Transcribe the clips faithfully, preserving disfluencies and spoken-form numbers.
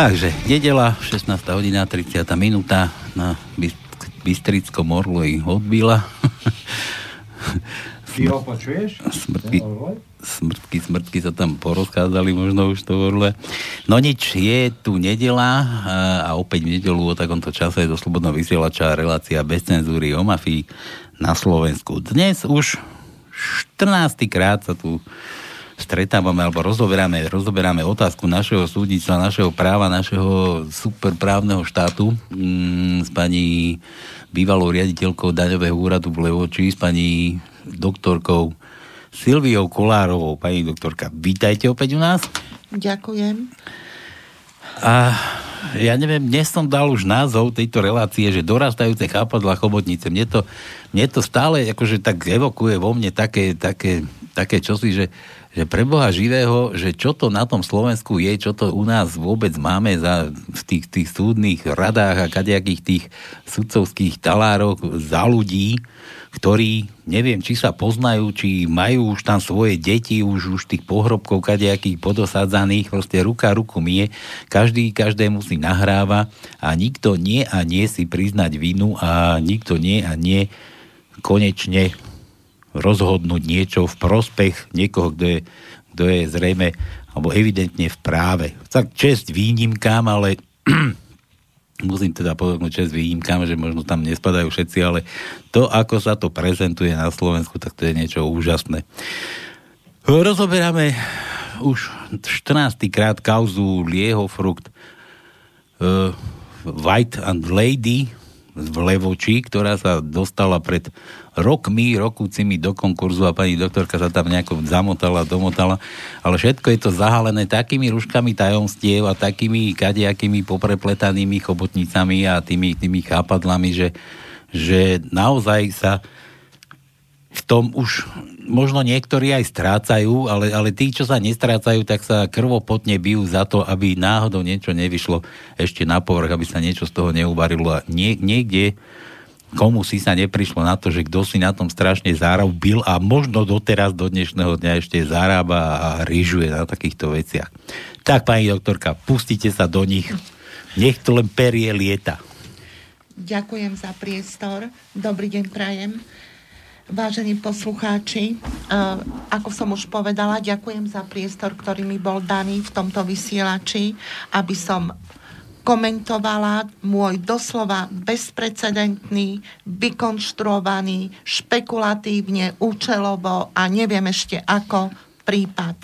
Takže, nedela, šestnásta hodina, tridsiata minúta na Bystrickom Orloji odbila. Ty ho počuješ? Smrtky, smrtky, smrtky sa tam porozkázali možno už to orle. No nič, je tu nedela a opäť v nedelu o takomto čase je do slobodného vysielača relácia Bez cenzúry o mafii na Slovensku. Dnes už štrnásty krát sa tu stretávame alebo rozoberáme, rozoberáme otázku našeho súdnictva, našeho práva, našeho superprávneho štátu mm, s pani bývalou riaditeľkou daňového úradu v Levoči, s pani doktorkou Silviou Kolárovou. Pani doktorka, vítajte opäť u nás. Ďakujem. A ja neviem, dnes som dal už názov tejto relácie, že dorastajúce chápadlá chobotnice. Mne to, mne to stále akože tak evokuje vo mne také, také, také čosi, že že pre Boha živého, že čo to na tom Slovensku je, čo to u nás vôbec máme za, v tých, tých súdnych radách a kadejakých tých sudcovských talároch za ľudí, ktorí, neviem, či sa poznajú, či majú už tam svoje deti, už, už tých pohrobkov kadejakých podosadzaných, proste ruka ruku mije, každý každému si nahráva a nikto nie a nie si priznať vinu a nikto nie a nie konečne rozhodnúť niečo v prospech niekoho, kto je, kto je zrejme alebo evidentne v práve. Tak česť výnimkám, ale musím teda povedať česť výnimkám, že možno tam nespadajú všetci, ale to, ako sa to prezentuje na Slovensku, tak to je niečo úžasné. Rozoberáme už štrnásty krát kauzu Liehofruct uh, White Lady v Levoči, ktorá sa dostala pred rokmi, rokúcimi do konkurzu a pani doktorka sa tam nejako zamotala, domotala, ale všetko je to zahalené takými ruškami tajomstiev a takými kadejakými poprepletanými chobotnicami a tými, tými chápadlami, že, že naozaj sa v tom už možno niektorí aj strácajú, ale, ale tí, čo sa nestrácajú, tak sa krvopotne bijú za to, aby náhodou niečo nevyšlo ešte na povrch, aby sa niečo z toho neuvarilo. A nie, niekde komu si sa neprišlo na to, že kto si na tom strašne zarobil a možno doteraz, do dnešného dňa ešte zarába a ryžuje na takýchto veciach. Tak, pani doktorka, pustite sa do nich. Nech to len perie lieta. Ďakujem za priestor. Dobrý deň prajem. Vážení poslucháči, ako som už povedala, ďakujem za priestor, ktorý mi bol daný v tomto vysielači, aby som komentovala môj doslova bezprecedentný, vykonštruovaný, špekulatívne, účelovo a neviem ešte ako prípad.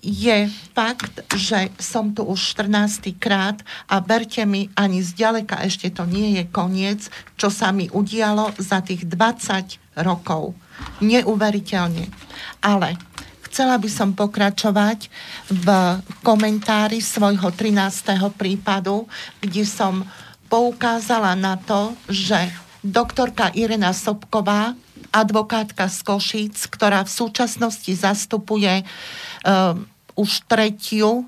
Je fakt, že som tu už štrnásty krát a verte mi, ani zďaleka ešte to nie je koniec, čo sa mi udialo za tých dvadsať rokov. Neuveriteľne. Ale chcela by som pokračovať v komentári svojho trinásteho prípadu, kde som poukázala na to, že doktorka Irena Sobková, advokátka z Košíc, ktorá v súčasnosti zastupuje Uh, už tretiu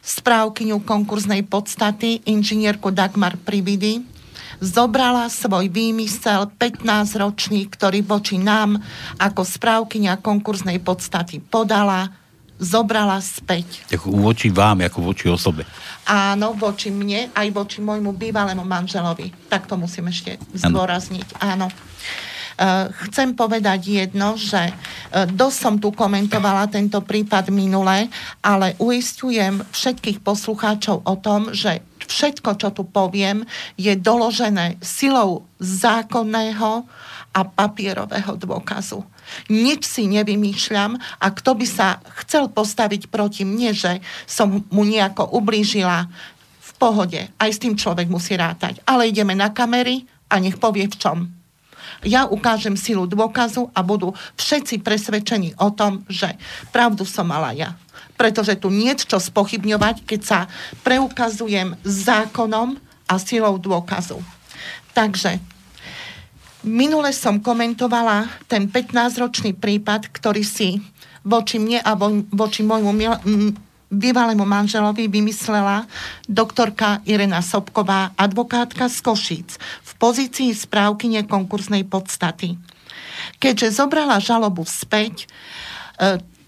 správkyňu konkurznej podstaty, inžinierku Dagmar Pribydy, zobrala svoj výmysel pätnásťročný, ktorý voči nám ako správkyňa konkurznej podstaty podala, zobrala späť. Ako voči vám, ako voči osobe. Áno, voči mne, aj voči môjmu bývalému manželovi. Tak to musím ešte zdôrazniť. Áno. Chcem povedať jedno, že dosť som tu komentovala tento prípad minule, ale uisťujem všetkých poslucháčov o tom, že všetko, čo tu poviem, je doložené silou zákonného a papierového dôkazu. Nič si nevymýšľam a kto by sa chcel postaviť proti mne, že som mu nejako ublížila, v pohode. Aj s tým človek musí rátať. Ale ideme na kamery a nech povie v čom. Ja ukážem silu dôkazu a budú všetci presvedčení o tom, že pravdu som mala ja. Pretože tu niečo spochybňovať, keď sa preukazujem zákonom a silou dôkazu. Takže minule som komentovala ten pätnásťročný prípad, ktorý si voči mne a vo, voči môjmu mil- m- bývalému manželovi vymyslela doktorka Irena Sobková, advokátka z Košíc, v pozícii správkyne konkurznej podstaty. Keďže zobrala žalobu späť,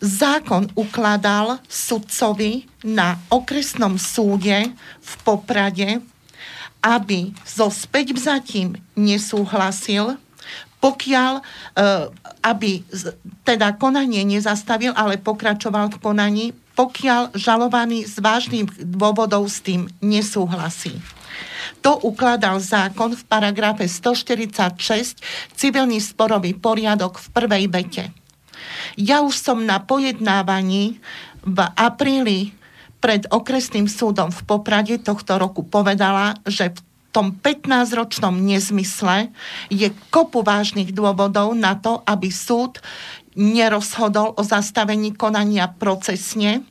zákon ukladal sudcovi na okresnom súde v Poprade, aby so späťvzatím nesúhlasil, pokiaľ, aby teda konanie nezastavil, ale pokračoval v konaní, pokiaľ žalovaný z vážnych dôvodov s tým nesúhlasí. To ukladal zákon v paragrafe sto štyridsaťšesť civilný sporový poriadok v prvej vete. Ja už som na pojednávaní v apríli pred okresným súdom v Poprade tohto roku povedala, že v tom pätnásťročnom nezmysle je kopu vážnych dôvodov na to, aby súd nerozhodol o zastavení konania procesne,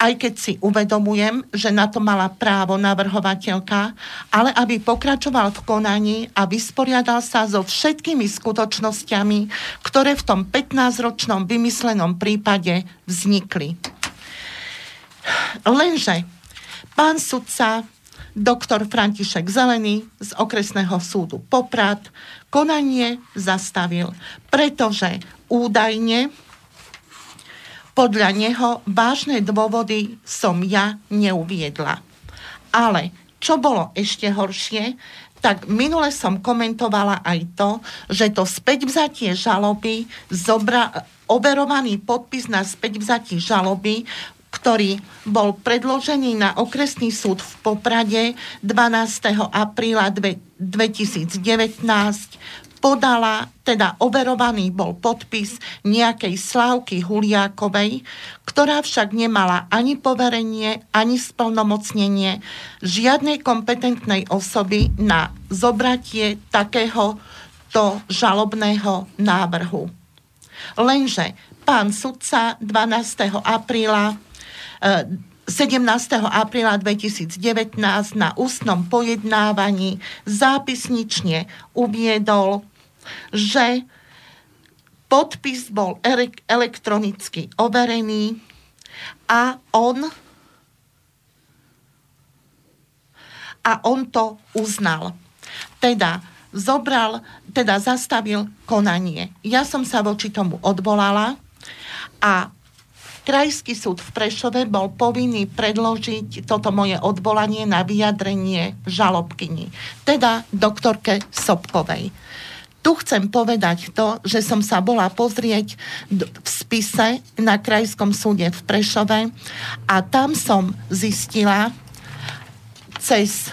aj keď si uvedomujem, že na to mala právo navrhovateľka, ale aby pokračoval v konaní a vysporiadal sa so všetkými skutočnosťami, ktoré v tom pätnásťročnom vymyslenom prípade vznikli. Lenže pán sudca, doktor František Zelený z okresného súdu Poprad, konanie zastavil, pretože údajne podľa neho vážne dôvody som ja neuviedla. Ale čo bolo ešte horšie, tak minule som komentovala aj to, že to späťvzatie žaloby, zobra, overovaný podpis na späťvzatí žaloby, ktorý bol predložený na okresný súd v Poprade dvanásteho apríla dvetisícdevätnásť, podala, teda overovaný bol podpis nejakej Slavky Huliákovej, ktorá však nemala ani poverenie, ani splnomocnenie žiadnej kompetentnej osoby na zobratie takéhoto žalobného návrhu. Lenže pán sudca dvanásteho apríla, sedemnásteho apríla dvetisícdevätnásť na ústnom pojednávaní zápisnične uviedol, že podpis bol elektronicky overený a on, a on to uznal. Teda zobral, teda zastavil konanie. Ja som sa voči tomu odvolala a Krajský súd v Prešove bol povinný predložiť toto moje odvolanie na vyjadrenie žalobkyni, teda doktorke Sobkovej. Tu chcem povedať to, že som sa bola pozrieť v spise na Krajskom súde v Prešove a tam som zistila cez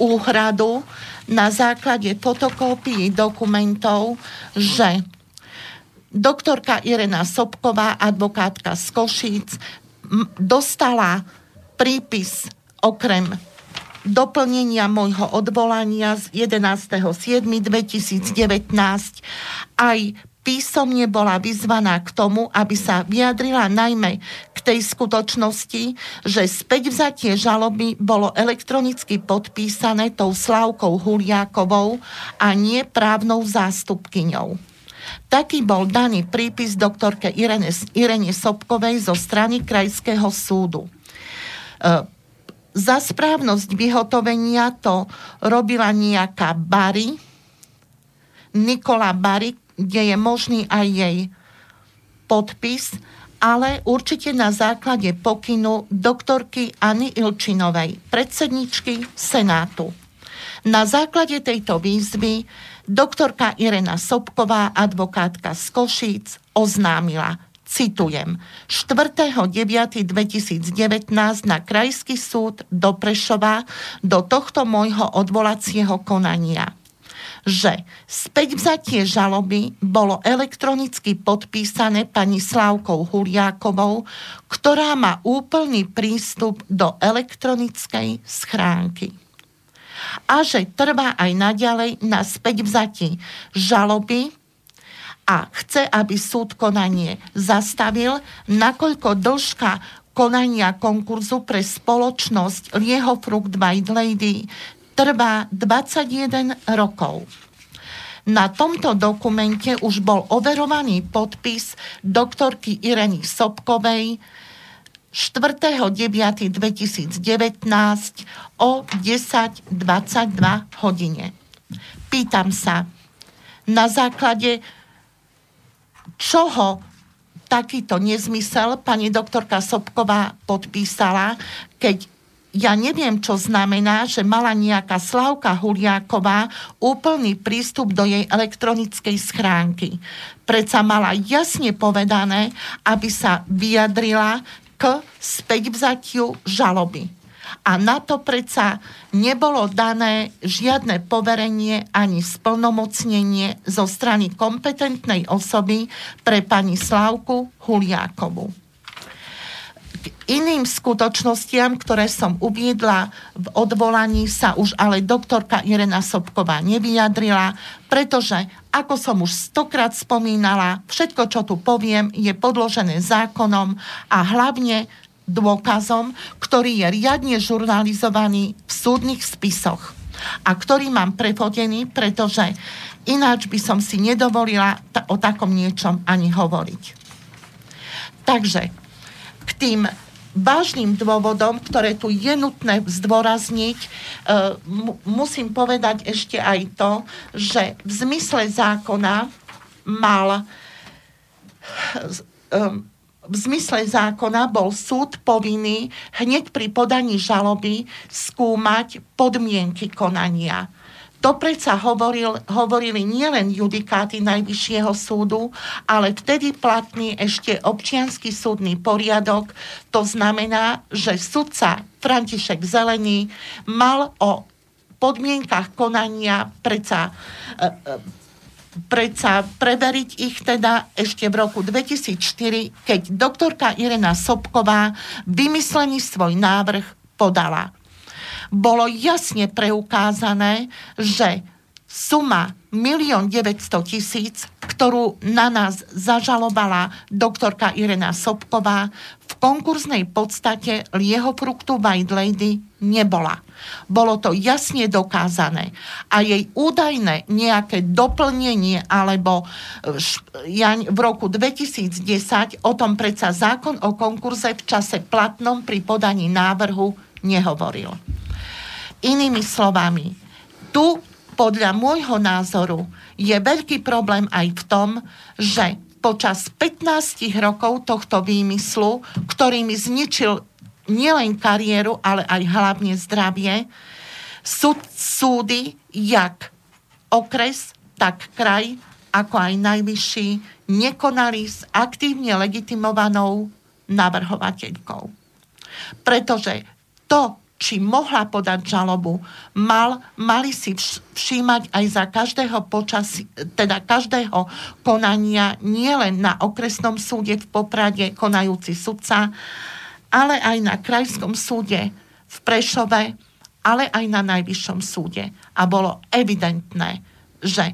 úhradu na základe fotokópií dokumentov, že doktorka Irena Sobková, advokátka z Košíc, dostala prípis okrem doplnenia môjho odvolania z jedenásteho siedmeho dvetisícdevätnásť aj písomne bola vyzvaná k tomu, aby sa vyjadrila najmä k tej skutočnosti, že späťvzatie žaloby bolo elektronicky podpísané tou Slavkou Huliákovou a nie právnou zástupkyňou. Taký bol daný prípis doktorke Irene, Irene Sobkovej zo strany Krajského súdu. E, za správnosť vyhotovenia to robila nejaká Bari, Nikola Bari, kde je možný aj jej podpis, ale určite na základe pokynu doktorky Anny Ilčinovej, predsedničky Senátu. Na základe tejto výzvy doktorka Irena Sobková, advokátka z Košíc, oznámila, citujem, štvrtého deviateho dvetisícdevätnásť na Krajský súd do Prešova do tohto môjho odvolacieho konania, že späťvzatie žaloby bolo elektronicky podpísané pani Slavkou Huliákovou, ktorá má úplný prístup do elektronickej schránky. A že trvá aj naďalej na späťvzatí žaloby a chce, aby súd konanie zastavil, nakoľko dĺžka konania konkurzu pre spoločnosť Liehofruct White Lady trvá dvadsaťjeden rokov. Na tomto dokumente už bol overovaný podpis doktorky Ireny Sobkovej štvrtého deviateho dvetisícdevätnásť o desať dvadsaťdva hodine. Pýtam sa, na základe čoho takýto nezmysel pani doktorka Sobková podpísala, keď ja neviem, čo znamená, že mala nejaká Slavka Huliáková úplný prístup do jej elektronickej schránky. Predsa mala jasne povedané, aby sa vyjadrila k späťvzatiu žaloby. A na to predsa nebolo dané žiadne poverenie ani splnomocnenie zo strany kompetentnej osoby pre pani Slavku Huliákovú. K iným skutočnostiam, ktoré som uviedla v odvolaní, sa už ale doktorka Irena Sobková nevyjadrila, pretože, ako som už stokrát spomínala, všetko, čo tu poviem, je podložené zákonom a hlavne dôkazom, ktorý je riadne žurnalizovaný v súdnych spisoch a ktorý mám prefotený, pretože ináč by som si nedovolila t- o takom niečom ani hovoriť. Takže k tým vážnym dôvodom, ktoré tu je nutné zdôrazniť, musím povedať ešte aj to, že v zmysle zákona mal v zmysle zákona bol súd povinný hneď pri podaní žaloby skúmať podmienky konania. To predsa hovoril, hovorili nielen judikáty Najvyššieho súdu, ale vtedy platný ešte občiansky súdny poriadok. To znamená, že sudca František Zelený mal o podmienkach konania predsa, predsa preveriť ich teda ešte v roku dvetisícštyri, keď doktorka Irena Sobková vymyslený svoj návrh podala. Bolo jasne preukázané, že suma milión deväťsto tisíc, ktorú na nás zažalovala doktorka Irena Sobková, v konkurznej podstate Liehofructu White Lady nebola. Bolo to jasne dokázané. A jej údajné nejaké doplnenie, alebo v roku dvetisícdesať, o tom predsa zákon o konkurze v čase platnom pri podaní návrhu nehovoril. Inými slovami, tu podľa môjho názoru je veľký problém aj v tom, že počas pätnásť rokov tohto výmyslu, ktorými zničil nielen kariéru, ale aj hlavne zdravie, súd, súdy, jak okres, tak kraj, ako aj najvyšší, nekonali s aktívne legitimovanou navrhovateľkou. Pretože to, či mohla podať žalobu, mal, mali si všímať aj za každého počasí, teda každého konania, nielen na okresnom súde v Poprade konajúci sudca, ale aj na krajskom súde v Prešove, ale aj na najvyššom súde. A bolo evidentné, že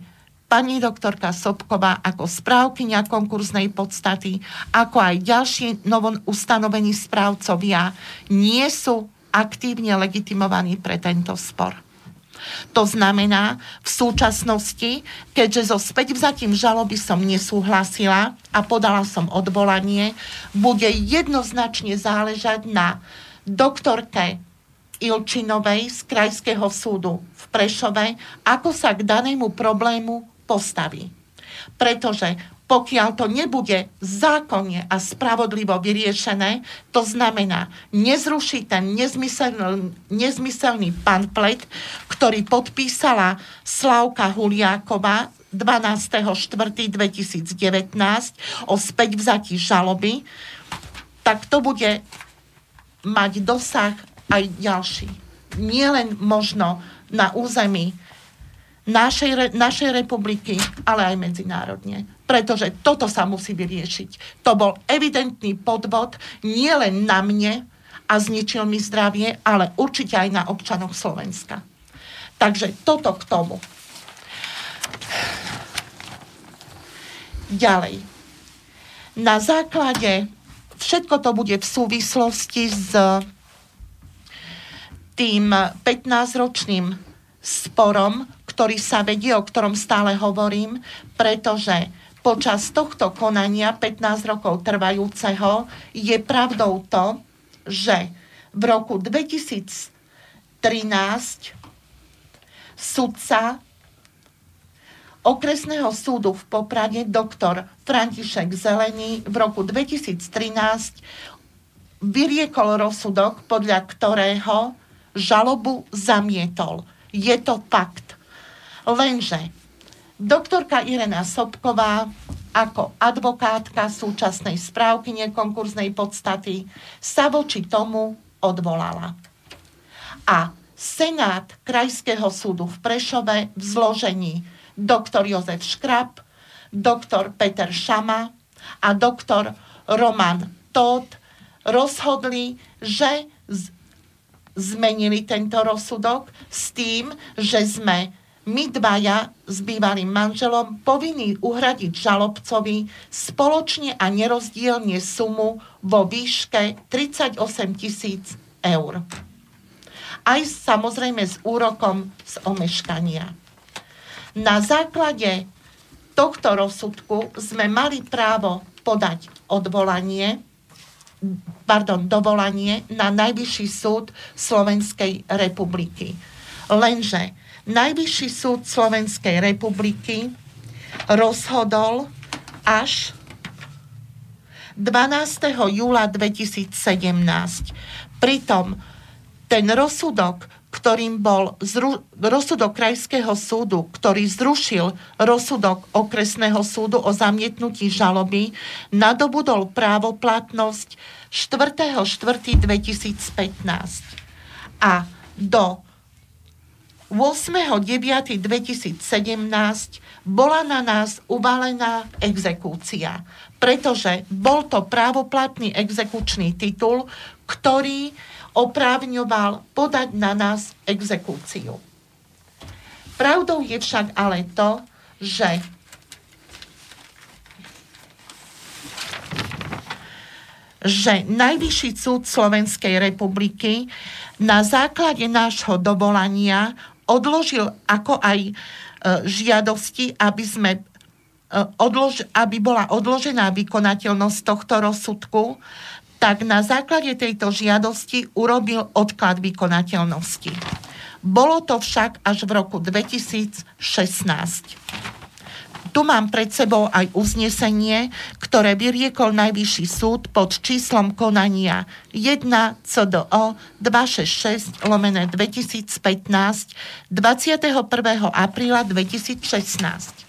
pani doktorka Sobková ako správkyňa konkurznej podstaty, ako aj ďalší novo ustanovení správcovia nie sú aktívne legitimovaný pre tento spor. To znamená, v súčasnosti, keďže so späťvzatím žaloby som nesúhlasila a podala som odvolanie, bude jednoznačne záležať na doktorke Ilčinovej z Krajského súdu v Prešove, ako sa k danému problému postaví. Pretože pokiaľ to nebude zákonne a spravodlivo vyriešené, to znamená nezruší ten nezmyselný, nezmyselný pamflet, ktorý podpísala Slavka Huliáková dvanásteho štvrtého dvetisícdevätnásť o späťvzatí žaloby, tak to bude mať dosah aj ďalší. Nielen možno na území našej, našej republiky, ale aj medzinárodne. Pretože toto sa musí vyriešiť. To bol evidentný podvod nielen na mne a zničil mi zdravie, ale určite aj na občanoch Slovenska. Takže toto k tomu. Ďalej. Na základe, všetko to bude v súvislosti s tým pätnásťročným sporom, ktorý sa vedie, o ktorom stále hovorím, pretože počas tohto konania pätnásť rokov trvajúceho je pravdou to, že v roku dvetisíctrinásť sudca okresného súdu v Poprade doktor František Zelený v roku dvetisíctrinásť vyriekol rozsudok, podľa ktorého žalobu zamietol. Je to fakt. Lenže doktorka Irena Sobková ako advokátka súčasnej správkyne konkurznej podstaty sa voči tomu odvolala. A Senát Krajského súdu v Prešove v zložení doktor Jozef Škrab, doktor Peter Šama a doktor Roman Toth rozhodli, že z- zmenili tento rozsudok s tým, že sme my dvaja s bývalým manželom povinní uhradiť žalobcovi spoločne a nerozdielne sumu vo výške tridsaťosem tisíc eur. Aj samozrejme s úrokom z omeškania. Na základe tohto rozsudku sme mali právo podať odvolanie, pardon, dovolanie na Najvyšší súd Slovenskej republiky. Lenže Najvyšší súd Slovenskej republiky rozhodol až dvanásteho júla dvetisícsedemnásť. Pritom ten rozsudok, ktorým bol zru- rozsudok Krajského súdu, ktorý zrušil rozsudok Okresného súdu o zamietnutí žaloby, nadobudol právoplatnosť štvrtého štvrtého dvetisícpätnásť. A do ôsmeho deviateho dvetisícsedemnásť bola na nás uvalená exekúcia, pretože bol to právoplatný exekučný titul, ktorý oprávňoval podať na nás exekúciu. Pravdou je však ale to, že že Najvyšší súd Slovenskej republiky na základe nášho dovolania odložil ako aj e, žiadosti, aby sme e, odlož, aby bola odložená vykonateľnosť tohto rozsudku, tak na základe tejto žiadosti urobil odklad vykonateľnosti. Bolo to však až v roku dvetisícšestnásť. Tu mám pred sebou aj uznesenie, ktoré vyriekol Najvyšší súd pod číslom konania jeden C D O dvestošesťdesiatšesť lomeno dvetisícpätnásť dvadsiateho prvého apríla dvetisícšestnásť.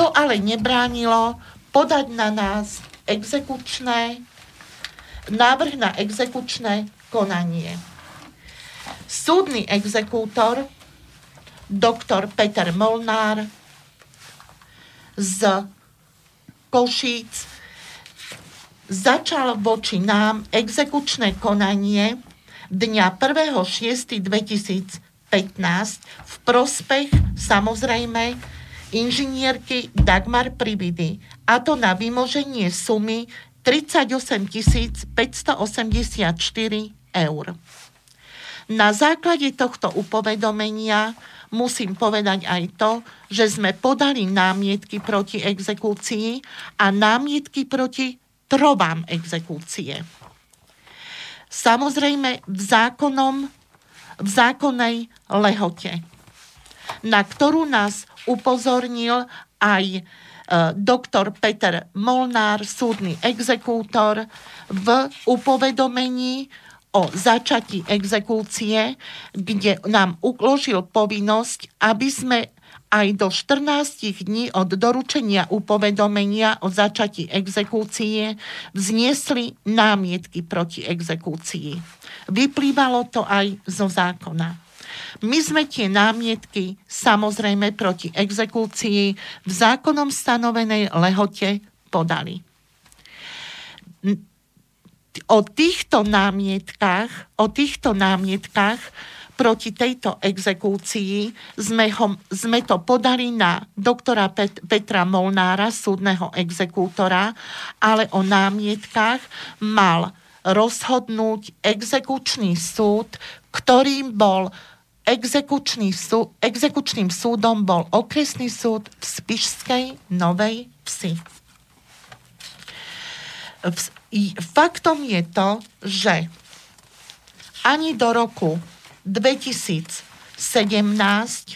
To ale nebránilo podať na nás exekučné návrh na exekučné konanie. Súdny exekútor doktor Peter Molnár z Košíc začal voči nám exekučné konanie dňa prvého júna dvetisícpätnásť v prospech samozrejme inžinierky Dagmar Pribydy, a to na vymoženie sumy tridsaťosem tisíc päťstoosemdesiatštyri eur. Na základe tohto upovedomenia musím povedať aj to, že sme podali námietky proti exekúcii a námietky proti trovám exekúcie. Samozrejme v zákonom, v zákonnej lehote, na ktorú nás upozornil aj doktor Peter Molnár, súdny exekútor, v upovedomení o začatí exekúcie, kde nám uložil povinnosť, aby sme aj do štrnástich dní od doručenia upovedomenia o začatí exekúcie vzniesli námietky proti exekúcii. Vyplývalo to aj zo zákona. My sme tie námietky samozrejme proti exekúcii v zákonom stanovenej lehote podali. O týchto námietkách, o týchto námietkách proti tejto exekúcii sme, ho, sme to podali na doktora Pet, Petra Molnára, súdneho exekútora, ale o námietkách mal rozhodnúť exekučný súd, ktorým bol Exekučný sú, exekučným súdom bol okresný súd v Spišskej Novej Vsi. Faktom je to, že ani do roku dvetisícsedemnásť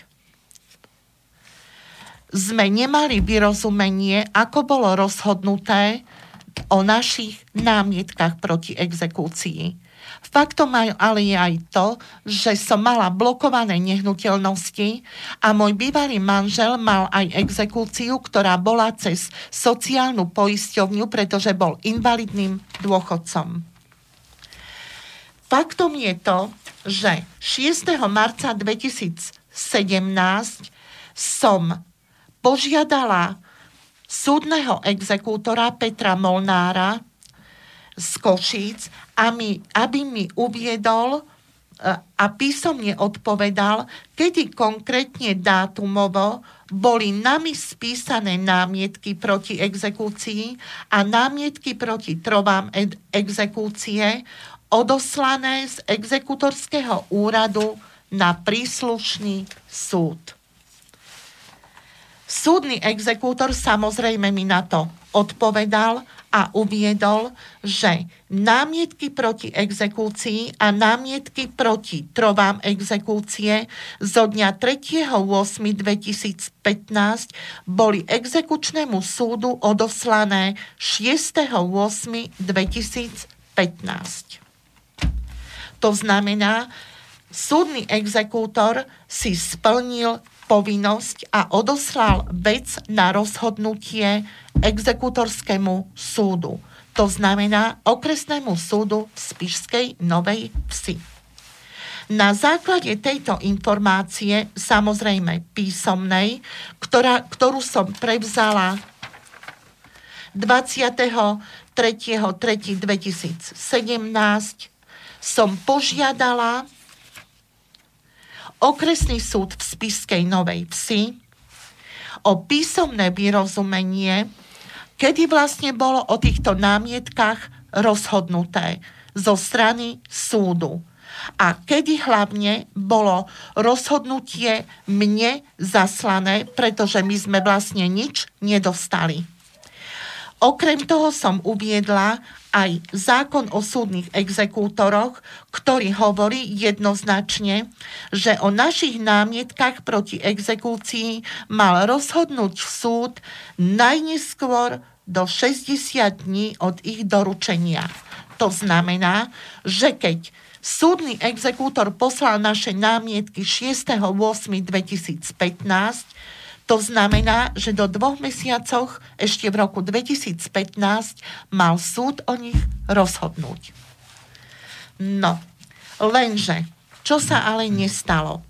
sme nemali vyrozumenie, ako bolo rozhodnuté o našich námietkách proti exekúcii. Faktom ale je aj to, že som mala blokované nehnuteľnosti a môj bývalý manžel mal aj exekúciu, ktorá bola cez sociálnu poisťovňu, pretože bol invalidným dôchodcom. Faktom je to, že šiesteho marca dvetisícsedemnásť som požiadala súdneho exekútora Petra Molnára z Košíc, aby mi uviedol a písomne odpovedal, kedy konkrétne dátumovo boli nami spísané námietky proti exekúcii a námietky proti trovám exekúcie odoslané z exekutorského úradu na príslušný súd. Súdny exekútor samozrejme mi na to odpovedal a uviedol, že námietky proti exekúcii a námietky proti trovám exekúcie zo dňa tretieho augusta dvetisícpätnásť boli exekučnému súdu odoslané šiesteho augusta dvetisícpätnásť. To znamená, súdny exekútor si splnil povinnosť a odoslal vec na rozhodnutie exekutorskému súdu. To znamená okresnému súdu v Spišskej Novej Vsi. Na základe tejto informácie, samozrejme písomnej, ktorá, ktorú som prevzala dvadsiateho tretieho marca dvetisícsedemnásť, som požiadala Okresný súd v Spišskej Novej Vsi o písomné vyrozumenie, kedy vlastne bolo o týchto námietkách rozhodnuté zo strany súdu a kedy hlavne bolo rozhodnutie mne zaslané, pretože my sme vlastne nič nedostali. Okrem toho som uviedla aj zákon o súdnych exekútoroch, ktorý hovorí jednoznačne, že o našich námietkách proti exekúcii mal rozhodnúť súd najneskôr do šesťdesiat dní od ich doručenia. To znamená, že keď súdny exekútor poslal naše námietky šiesteho augusta dvetisícpätnásť, to znamená, že do dvoch mesiacoch ešte v roku dvetisícpätnásť mal súd o nich rozhodnúť. No, lenže, čo sa ale nestalo?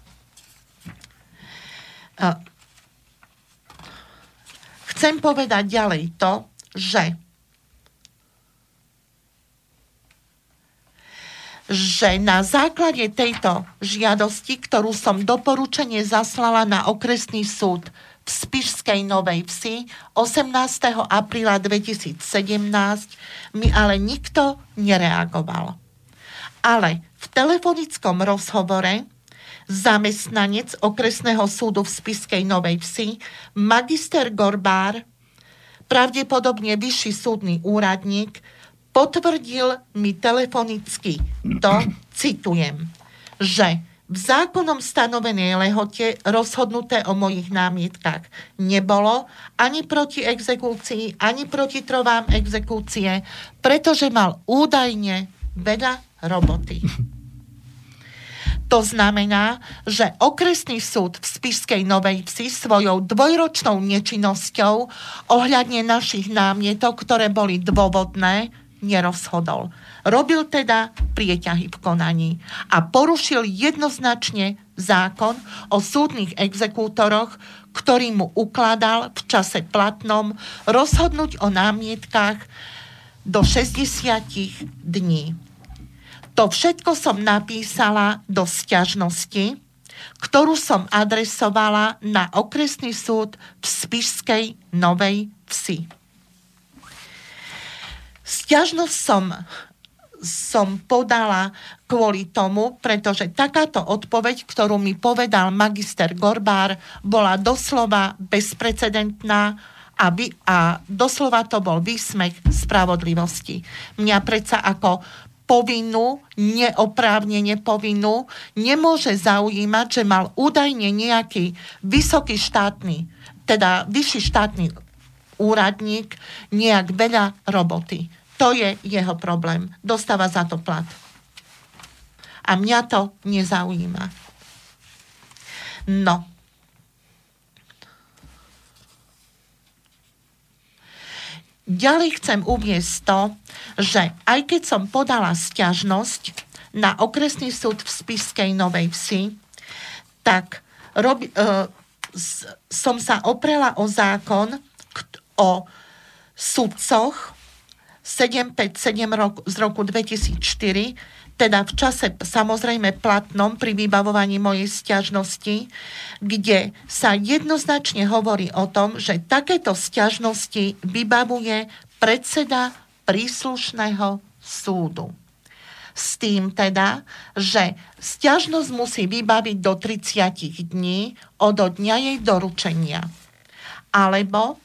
Chcem povedať ďalej to, že, že na základe tejto žiadosti, ktorú som doporučenie zaslala na okresný súd v Spišskej Novej Vsi osemnásteho apríla dvetisícsedemnásť, mi ale nikto nereagoval. Ale v telefonickom rozhovore zamestnanec okresného súdu v Spišskej Novej Vsi, magister Gorbár, pravdepodobne vyšší súdny úradník, potvrdil mi telefonicky to, citujem, že v zákonom stanovenej lehote rozhodnuté o mojich námietkách nebolo ani proti exekúcii, ani proti trovám exekúcie, pretože mal údajne veľa roboty. To znamená, že okresný súd v Spišskej Novej Vsi svojou dvojročnou nečinnosťou ohľadne našich námietok, ktoré boli dôvodné, nerozhodol. Robil teda prieťahy v konaní a porušil jednoznačne zákon o súdnych exekútoroch, ktorý mu ukladal v čase platnom rozhodnúť o námietkách do šesťdesiat dní. To všetko som napísala do sťažnosti, ktorú som adresovala na okresný súd v Spišskej Novej Vsi. Sťažnosť som, som podala kvôli tomu, pretože takáto odpoveď, ktorú mi povedal magister Gorbár, bola doslova bezprecedentná a, by, a doslova to bol výsmech spravodlivosti. Mňa predsa ako povinnú, neoprávnene povinnú, nemôže zaujímať, že mal údajne nejaký vysoký štátny, teda vyšší štátny úradník nejak veľa roboty. To je jeho problém. Dostáva za to plat. A mňa to nezaujíma. No. Ďalej chcem uviesť to, že aj keď som podala sťažnosť na okresný súd v Spišskej Novej Vsi, tak rob, e, s, som sa oprela o zákon o sudcoch sedemsto päťdesiatsedem z roku dvetisícštyri, teda v čase samozrejme platnom pri vybavovaní mojej sťažnosti, kde sa jednoznačne hovorí o tom, že takéto sťažnosti vybavuje predseda príslušného súdu. S tým teda, že sťažnosť musí vybaviť do tridsať dní od dňa jej doručenia. Alebo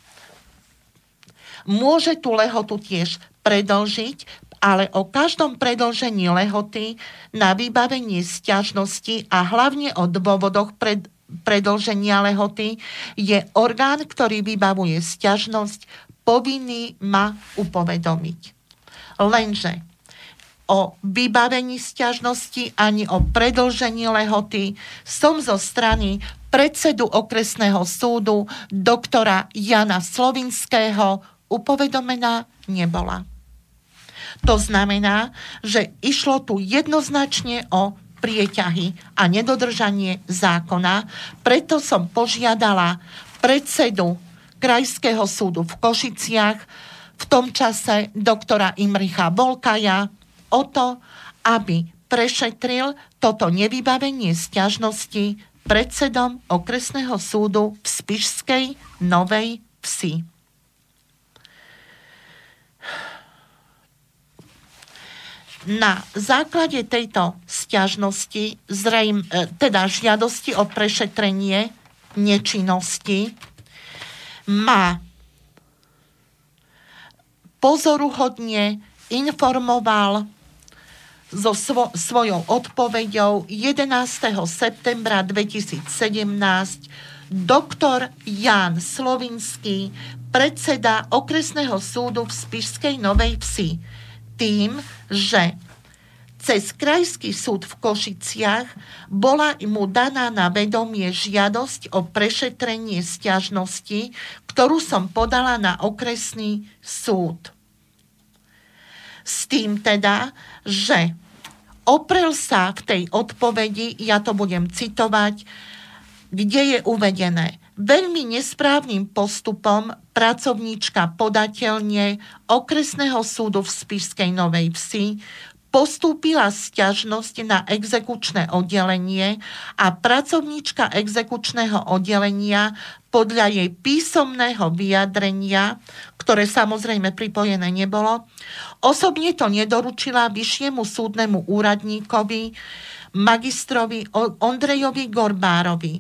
môže tú lehotu tiež predĺžiť, ale o každom predĺžení lehoty na vybavenie sťažnosti a hlavne o dôvodoch pred, predĺženia lehoty je orgán, ktorý vybavuje sťažnosť, povinný ma upovedomiť. Lenže o vybavení sťažnosti ani o predĺžení lehoty som zo strany predsedu okresného súdu doktora Jána Slovinského upovedomená nebola. To znamená, že išlo tu jednoznačne o prieťahy a nedodržanie zákona, preto som požiadala predsedu Krajského súdu v Košiciach, v tom čase doktora Imricha Volkaja, o to, aby prešetril toto nevybavenie sťažnosti predsedom okresného súdu v Spišskej Novej Vsi. Na základe tejto sťažnosti, zrejme, teda žiadosti o prešetrenie nečinnosti, ma pozoruhodne informoval so svo- svojou odpoveďou jedenásteho septembra dvetisícsedemnásť doktor Ján Slovinský, predseda okresného súdu v Spišskej Novej Vsi, tým, že cez Krajský súd v Košiciach bola mu daná na vedomie žiadosť o prešetrenie sťažnosti, ktorú som podala na okresný súd. S tým teda, že oprel sa v tej odpovedi, ja to budem citovať, kde je uvedené: veľmi nesprávnym postupom pracovníčka podateľne okresného súdu v Spišskej Novej Vsi postúpila sťažnosť na exekučné oddelenie a pracovníčka exekučného oddelenia podľa jej písomného vyjadrenia, ktoré samozrejme pripojené nebolo, osobne to nedoručila vyššiemu súdnemu úradníkovi, magistrovi Ondrejovi Gorbárovi.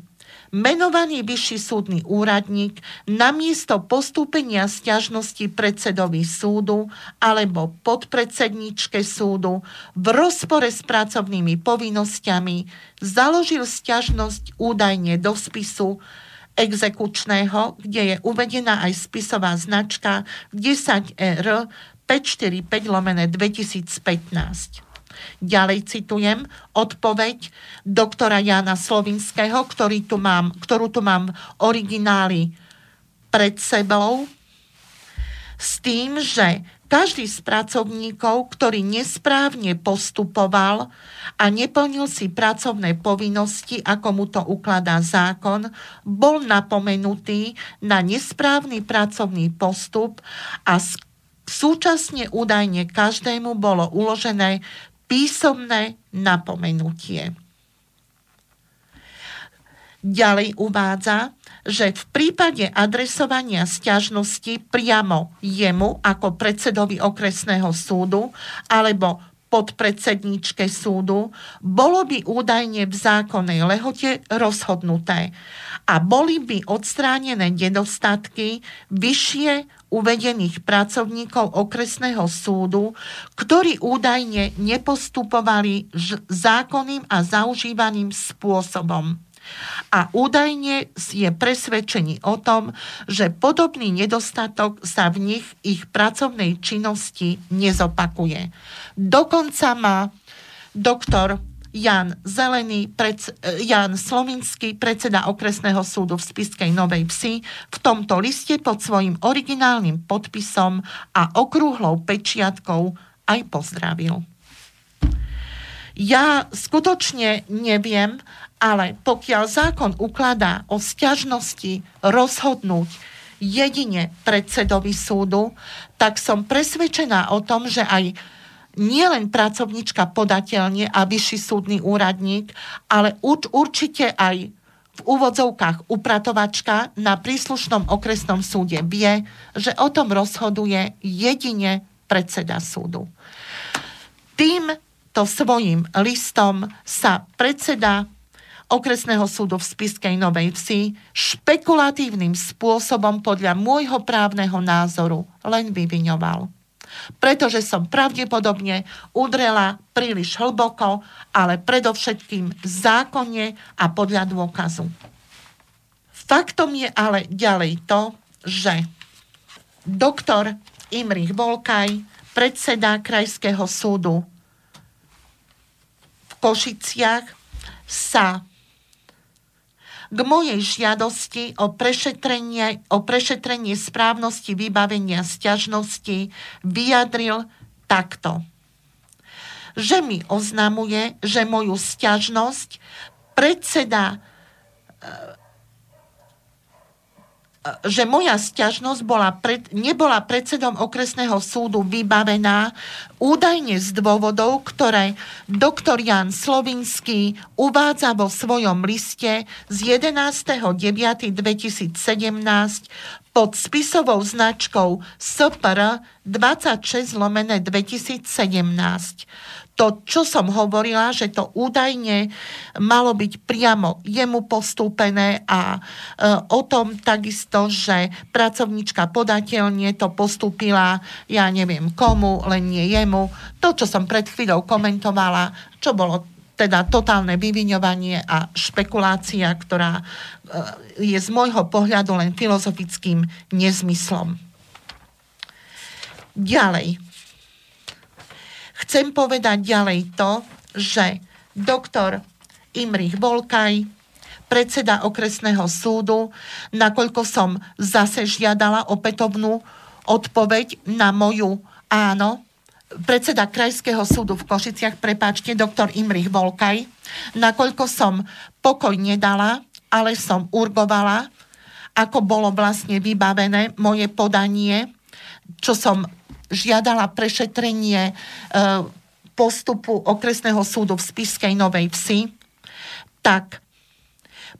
Menovaný vyšší súdny úradník namiesto postúpenia sťažnosti predsedovi súdu alebo podpredsedničke súdu v rozpore s pracovnými povinnosťami založil sťažnosť údajne do spisu exekučného, kde je uvedená aj spisová značka desať er päťstoštyridsaťpäť lomeno dvetisícpätnásť. Ďalej citujem odpoveď doktora Jána Slovinského, ktorý tu mám, ktorú tu mám v origináli pred sebou, s tým, že každý z pracovníkov, ktorý nesprávne postupoval a neplnil si pracovné povinnosti, ako mu to ukladá zákon, bol napomenutý na nesprávny pracovný postup a súčasne údajne každému bolo uložené písomné napomenutie. Ďalej uvádza, že v prípade adresovania sťažnosti priamo jemu ako predsedovi okresného súdu alebo podpredsedníčke súdu, bolo by údajne v zákonnej lehote rozhodnuté a boli by odstránené nedostatky vyššie uvedených pracovníkov okresného súdu, ktorí údajne nepostupovali zákonným a zaužívaným spôsobom. A údajne je presvedčený o tom, že podobný nedostatok sa v nich ich pracovnej činnosti nezopakuje. Dokonca má doktor Ján Zelený, preds- Ján Slovinský, predseda okresného súdu v Spišskej Novej Vsi, v tomto liste pod svojim originálnym podpisom a okrúhlou pečiatkou aj pozdravil. Ja skutočne neviem, ale pokiaľ zákon ukladá o sťažnosti rozhodnúť jedine predsedovi súdu, tak som presvedčená o tom, že aj nielen pracovníčka podateľne a vyšší súdny úradník, ale určite aj v úvodzovkách upratovačka na príslušnom okresnom súde vie, že o tom rozhoduje jedine predseda súdu. Týmto svojím listom sa predseda okresného súdu v Spišskej Novej Vsi špekulatívnym spôsobom podľa môjho právneho názoru len vyviňoval. Pretože som pravdepodobne udrela príliš hlboko, ale predovšetkým zákonne a podľa dôkazu. Faktom je ale ďalej to, že doktor Imrich Volkaj, predseda Krajského súdu v Košiciach, sa k mojej žiadosti o prešetrenie, o prešetrenie správnosti vybavenia sťažnosti vyjadril takto, že mi oznamuje, že moju sťažnosť predseda, že moja sťažnosť bola pred, nebola predsedom okresného súdu vybavená údajne z dôvodov, ktoré doktor Ján Slovinský uvádza vo svojom liste z jedenásteho deviateho dvetisícsedemnásť pod spisovou značkou es pé er dvadsaťšesť lomeno dvetisícsedemnásť. To, čo som hovorila, že to údajne malo byť priamo jemu postúpené a e, o tom takisto, že pracovníčka podateľne to postúpila, ja neviem komu, len nie jemu. To, čo som pred chvíľou komentovala, čo bolo teda totálne vyviňovanie a špekulácia, ktorá e, je z môjho pohľadu len filozofickým nezmyslom. Ďalej. Chcem povedať ďalej to, že doktor Imrich Volkaj, predseda okresného súdu, nakoľko som zase žiadala opätovnú odpoveď na moju áno, predseda Krajského súdu v Košiciach, prepáčte, doktor Imrich Volkaj, nakoľko som pokoj nedala, ale som urgovala, ako bolo vlastne vybavené moje podanie, čo som žiadala prešetrenie postupu okresného súdu v Spišskej Novej Vsi, tak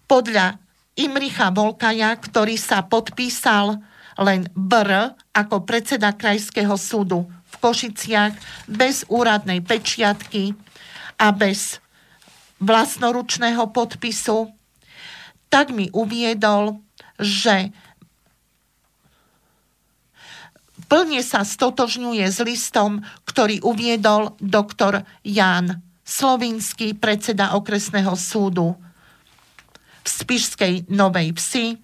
podľa Imricha Volkaja, ktorý sa podpísal len bé er ako predseda Krajského súdu v Košiciach bez úradnej pečiatky a bez vlastnoručného podpisu, tak mi uviedol, že plne sa stotožňuje s listom, ktorý uviedol doktor Ján Slovinský, predseda okresného súdu v Spišskej Novej Vsi,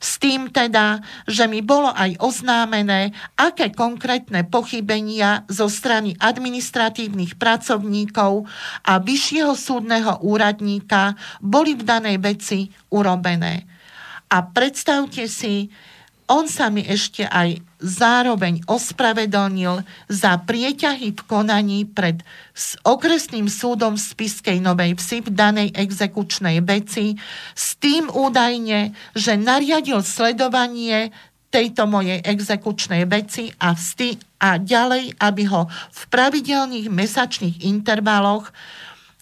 s tým teda, že mi bolo aj oznámené, aké konkrétne pochybenia zo strany administratívnych pracovníkov a vyššieho súdneho úradníka boli v danej veci urobené. A predstavte si, on sa mi ešte aj zároveň ospravedlnil za prieťahy v konaní pred okresným súdom v Spišskej Novej Vsi v danej exekučnej veci s tým údajne, že nariadil sledovanie tejto mojej exekučnej veci a vsti a ďalej, aby ho v pravidelných mesačných intervaloch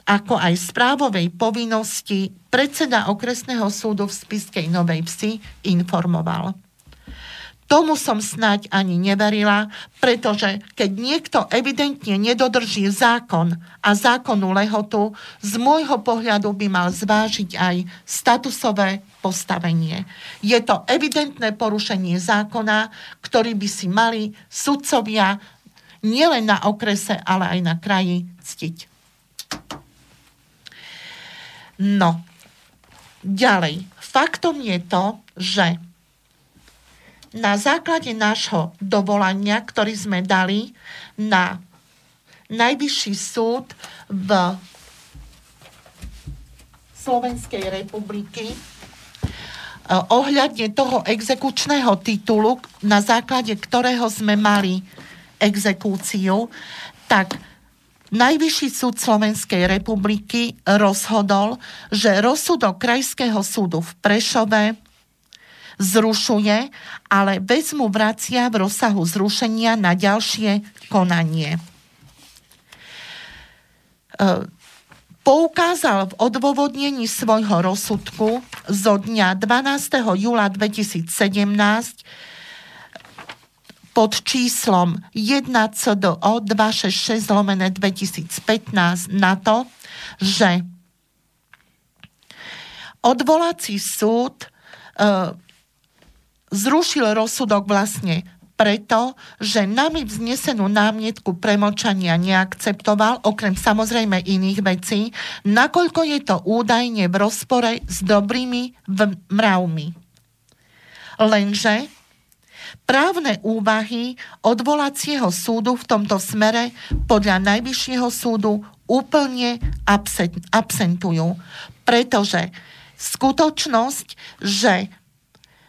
ako aj správovej povinnosti predseda okresného súdu v Spišskej Novej Vsi informoval. Tomu som snáď ani neverila, pretože keď niekto evidentne nedodrží zákon a zákonnú lehotu, z môjho pohľadu by mal zvážiť aj statusové postavenie. Je to evidentné porušenie zákona, ktorý by si mali sudcovia nielen na okrese, ale aj na kraji ctiť. No, ďalej. Faktom je to, že na základe nášho dovolania, ktorý sme dali na Najvyšší súd v Slovenskej republiky ohľadne toho exekučného titulu, na základe ktorého sme mali exekúciu, tak Najvyšší súd Slovenskej republiky rozhodol, že rozsudok Krajského súdu v Prešove zrušuje, ale vec mu vracia v rozsahu zrušenia na ďalšie konanie. Poukázal v odôvodnení svojho rozsudku zo dňa dvanásteho júla dvetisícsedemnásť pod číslom jeden C D O dvetisícšesťdesiatšesť lomeno dvetisícpätnásť na to, že odvolací súd e, zrušil rozsudok vlastne preto, že nami vznesenú námietku premlčania neakceptoval, okrem samozrejme iných vecí, nakoľko je to údajne v rozpore s dobrými mravmi. Lenže právne úvahy odvolacieho súdu v tomto smere podľa Najvyššieho súdu úplne absentujú, pretože skutočnosť, že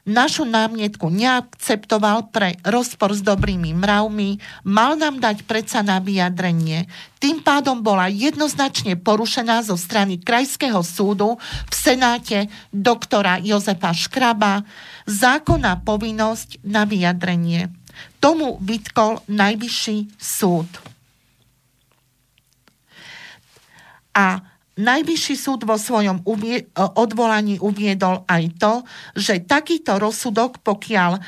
našu námietku neakceptoval pre rozpor s dobrými mravmi, mal nám dať predsa na vyjadrenie. Tým pádom bola jednoznačne porušená zo strany Krajského súdu v senáte doktora Jozefa Škraba zákonná povinnosť na vyjadrenie. Tomu vytkol Najvyšší súd. A Najvyšší súd vo svojom uvie- odvolaní uviedol aj to, že takýto rozsudok, pokiaľ e,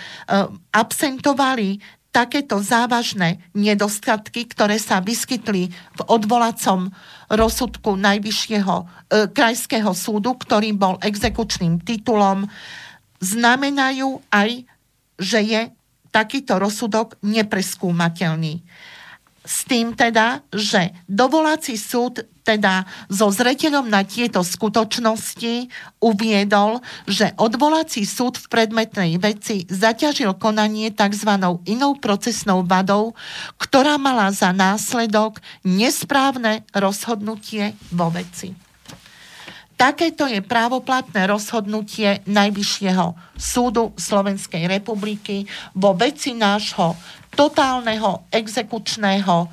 absentovali takéto závažné nedostatky, ktoré sa vyskytli v odvolacom rozsudku Najvyššieho e, Krajského súdu, ktorý bol exekučným titulom, znamenajú aj, že je takýto rozsudok nepreskúmateľný. S tým teda, že dovolací súd teda so zreteľom na tieto skutočnosti uviedol, že odvolací súd v predmetnej veci zaťažil konanie tzv. Inou procesnou vadou, ktorá mala za následok nesprávne rozhodnutie vo veci. Takéto je právoplatné rozhodnutie Najvyššieho súdu Slovenskej republiky vo veci nášho totálneho exekučného e,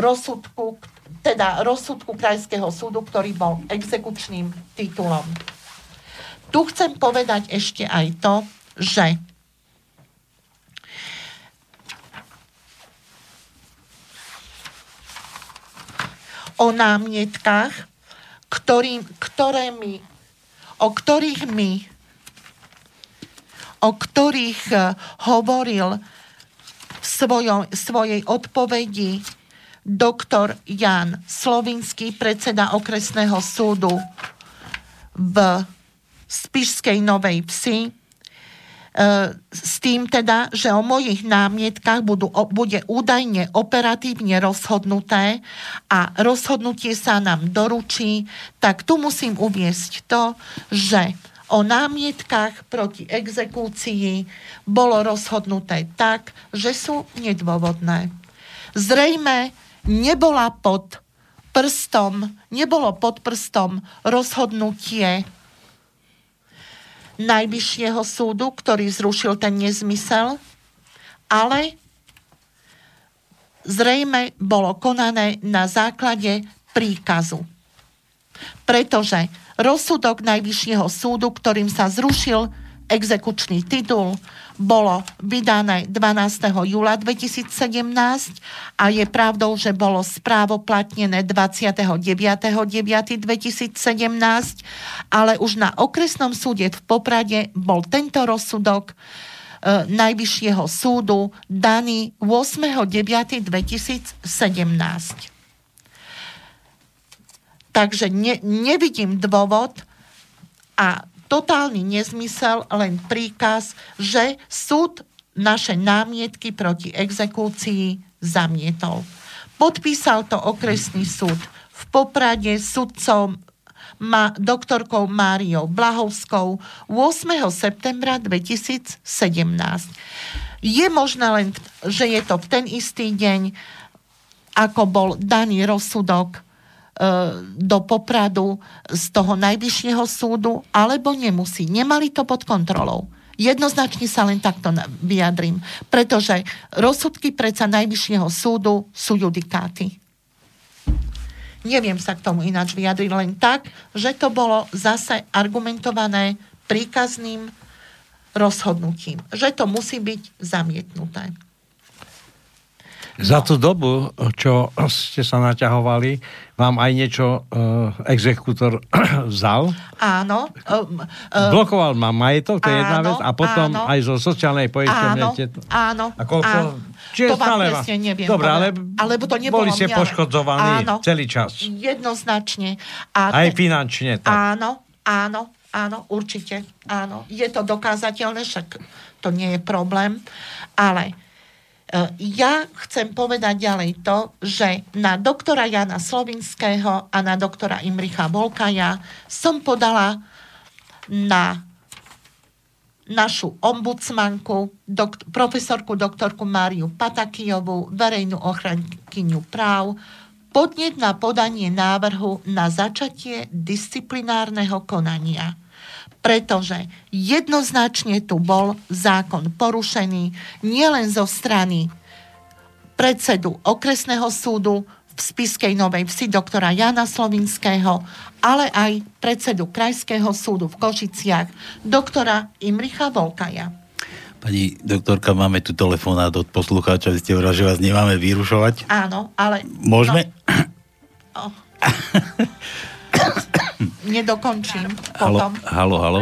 rozsudku, teda rozsudku Krajského súdu, ktorý bol exekučným titulom. Tu chcem povedať ešte aj to, že o námietkách, ktorým, ktoré mi, o ktorých mi o ktorých hovoril v svojom, svojej odpovedi doktor Ján Slovinský, predseda okresného súdu v Spišskej Novej Vsi, e, s tým teda, že o mojich námietkách budú, bude údajne operatívne rozhodnuté a rozhodnutie sa nám doručí, tak tu musím uviesť to, že o námietkách proti exekúcii bolo rozhodnuté tak, že sú nedôvodné. Zrejme nebola pod prstom, nebolo pod prstom rozhodnutie Najvyššieho súdu, ktorý zrušil ten nezmysel, ale zrejme bolo konané na základe príkazu. Pretože rozsudok Najvyššieho súdu, ktorým sa zrušil exekučný titul, bolo vydané dvanásteho júla dvetisícsedemnásť a je pravdou, že bolo správoplatnené dvadsiateho deviateho deviateho dvetisícsedemnásť, ale už na okresnom súde v Poprade bol tento rozsudok e, Najvyššieho súdu daný ôsmeho deviateho dvetisícsedemnásť. Takže ne, nevidím dôvod a totálny nezmysel, len príkaz, že súd naše námietky proti exekúcii zamietol. Podpísal to okresný súd v Poprade sudcom ma, doktorkou Máriou Blahovskou ôsmeho septembra dvetisícsedemnásť. Je možné len, že je to v ten istý deň, ako bol daný rozsudok do Popradu z toho Najvyššieho súdu, alebo nemusí. Nemali to pod kontrolou. Jednoznačne sa len takto vyjadrím, pretože rozsudky predsa Najvyššieho súdu sú judikáty. Neviem sa k tomu ináč vyjadriť, len tak, že to bolo zase argumentované príkazným rozhodnutím, že to musí byť zamietnuté. No. Za tú dobu, čo ste sa naťahovali, vám aj niečo uh, exekútor vzal? Áno. Um, um, Blokoval ma majetok, to je jedna vec, a potom áno, aj zo sociálnej poisťovne. Áno, to, áno. Koľko, áno. To vám presne neviem. Dobre, ale alebo to nebolo boli ste poškodzovaní áno, celý čas. Jednoznačne. A aj finančne. Tak. Áno, áno, áno, určite. Áno. Je to dokázateľné, však to nie je problém, ale ja chcem povedať ďalej to, že na doktora Jána Slovinského a na doktora Imricha Volkaja som podala na našu ombudsmanku, dokt- profesorku doktorku Máriu Patakijovú, verejnú ochrankyňu práv, podnet na podanie návrhu na začatie disciplinárneho konania. Pretože jednoznačne tu bol zákon porušený nielen zo strany predsedu okresného súdu v Spišskej Novej Vsi doktora Jána Slovinského, ale aj predsedu Krajského súdu v Košiciach doktora Imricha Volkaja. Pani doktorka, máme tu telefonát od poslucháča, ste hovorili, že vás nemáme vyrušovať. Áno, ale... Môžeme? No. Oh. Nedokončím potom. Haló, haló.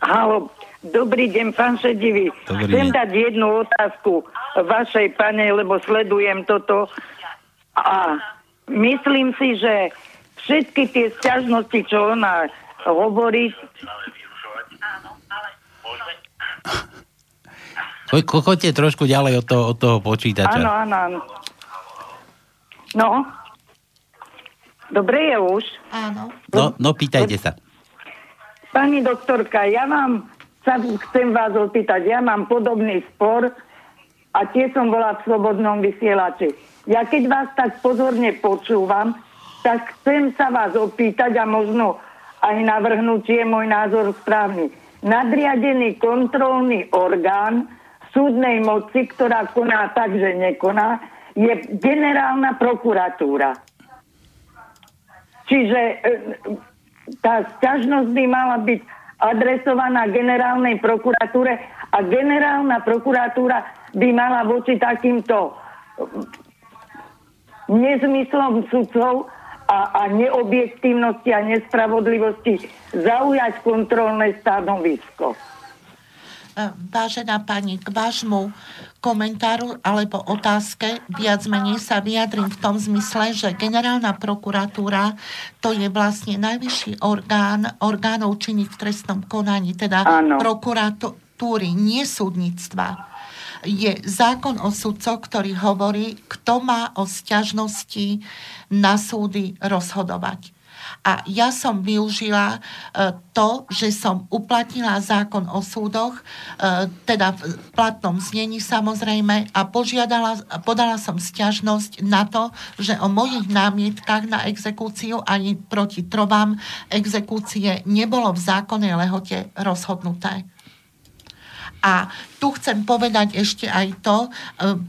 Haló, dobrý deň, pán Šedivý. Dobrý Chcem deň. dať jednu otázku vašej pane, lebo sledujem toto. A myslím si, že všetky tie sťažnosti, čo ona hovorí... Choďte trošku ďalej od toho, od toho počítača. Áno, áno, áno. No... Dobre je už. Áno. No, no pýtajte sa. Pani doktorka, ja vám sa chcem vás opýtať. Ja mám podobný spor a tie som bola v Slobodnom vysielači. Ja keď vás tak pozorne počúvam, tak chcem sa vás opýtať a možno aj navrhnúť, je môj názor správny. Nadriadený kontrolný orgán súdnej moci, ktorá koná tak, že nekoná, je generálna prokuratúra. Čiže tá sťažnosť by mala byť adresovaná generálnej prokuratúre a generálna prokuratúra by mala voči takýmto nezmyslom sudcov a, a neobjektívnosti a nespravodlivosti zaujať kontrolné stanovisko. Vážená pani, k vášmu komentáru alebo otázke viac menej sa vyjadrím v tom zmysle, že generálna prokuratúra to je vlastne najvyšší orgán orgánov činných v trestnom konaní, teda áno, prokuratúry, nie súdnictva. Je zákon o sudcoch, ktorý hovorí, kto má o sťažnosti na súdy rozhodovať. A ja som využila to, že som uplatnila zákon o súdoch, teda v platnom znení samozrejme, a požiadala, podala som sťažnosť na to, že o mojich námietkách na exekúciu ani proti trovám exekúcie nebolo v zákonnej lehote rozhodnuté. A tu chcem povedať ešte aj to,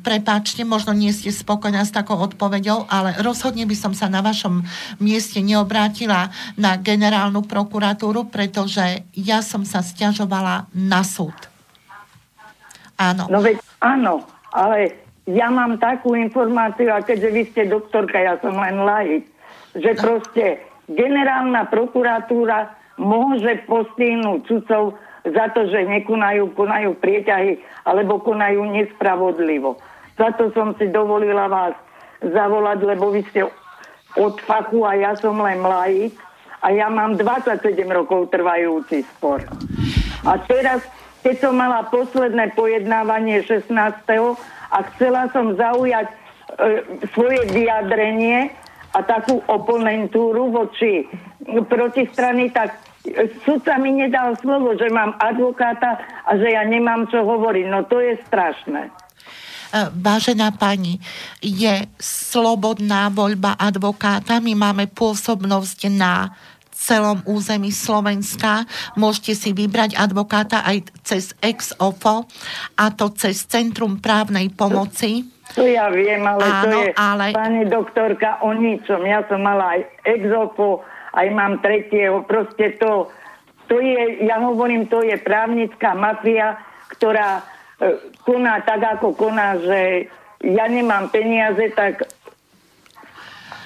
prepáčte, možno nie ste spokojná s takou odpoveďou, ale rozhodne by som sa na vašom mieste neobrátila na generálnu prokuratúru, pretože ja som sa sťažovala na súd. Áno. No veď áno, ale ja mám takú informáciu, a keďže vy ste doktorka, ja som len laik, že proste generálna prokuratúra môže postihnúť sudcov za to, že nekonajú, konajú prieťahy alebo konajú nespravodlivo. Za to som si dovolila vás zavolať, lebo vy ste od fachu a ja som len laik a ja mám dvadsaťsedem rokov trvajúci spor. A teraz, keď som mala posledné pojednávanie šestnásteho a chcela som zaujať e, svoje vyjadrenie a takú oponentúru voči protistrany, tak sudca mi nedal slovo, že mám advokáta a že ja nemám čo hovoriť. No to je strašné. Vážená pani, je slobodná voľba advokáta. My máme pôsobnosť na celom území Slovenska. Môžete si vybrať advokáta aj cez ex-ofo, a to cez Centrum právnej pomoci. To ja viem, ale áno, to je, ale... pani doktorka, o ničom. Ja som mala aj exofo, aj mám tretieho. Proste to, to je, ja hovorím, to je právnická mafia, ktorá e, koná tak, ako koná, že ja nemám peniaze, tak...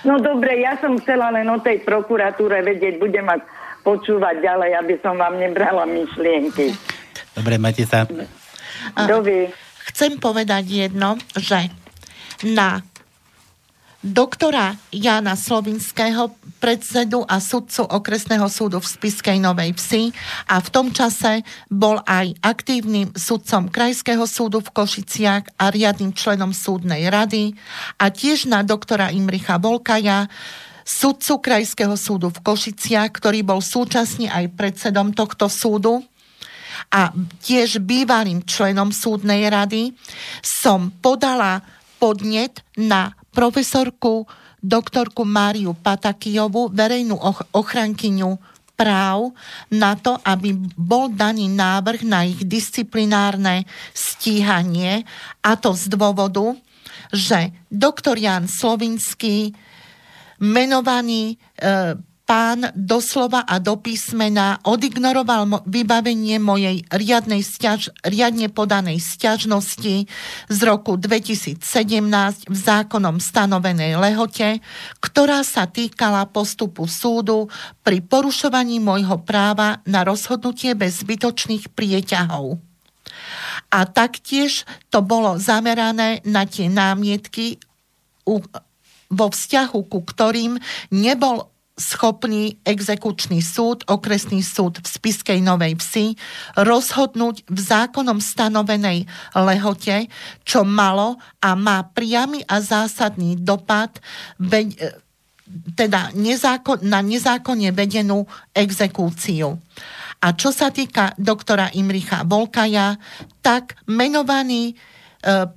No dobre, ja som chcela len o tej prokuratúre vedieť, budem mať počúvať ďalej, aby som vám nebrala myšlienky. Dobre, máte sa. Dobre. Chcem povedať jedno, že na doktora Jána Slovinského, predsedu a sudcu okresného súdu v Spišskej Novej Vsi, a v tom čase bol aj aktívnym sudcom Krajského súdu v Košiciach a riadnym členom súdnej rady, a tiež na doktora Imricha Volkaja, sudcu Krajského súdu v Košiciach, ktorý bol súčasne aj predsedom tohto súdu a tiež bývalým členom súdnej rady, som podala podnet na profesorku doktorku Máriu Patakijovú, verejnú ochrankyňu práv, na to, aby bol daný návrh na ich disciplinárne stíhanie, a to z dôvodu, že doktor Ján Slovinský, menovaný e, pán, doslova a do písmena odignoroval mo- vybavenie mojej riadnej stiaž- riadne podanej sťažnosti z roku dvetisícsedemnásť v zákonom stanovenej lehote, ktorá sa týkala postupu súdu pri porušovaní môjho práva na rozhodnutie bez zbytočných prieťahov. A taktiež to bolo zamerané na tie námietky, u- vo vzťahu ku ktorým nebol schopný exekučný súd, okresný súd v Spišskej Novej Vsi, rozhodnúť v zákonom stanovenej lehote, čo malo a má priamy a zásadný dopad teda nezákon, na nezákonne vedenú exekúciu. A čo sa týka doktora Imricha Volkaja, tak menovaný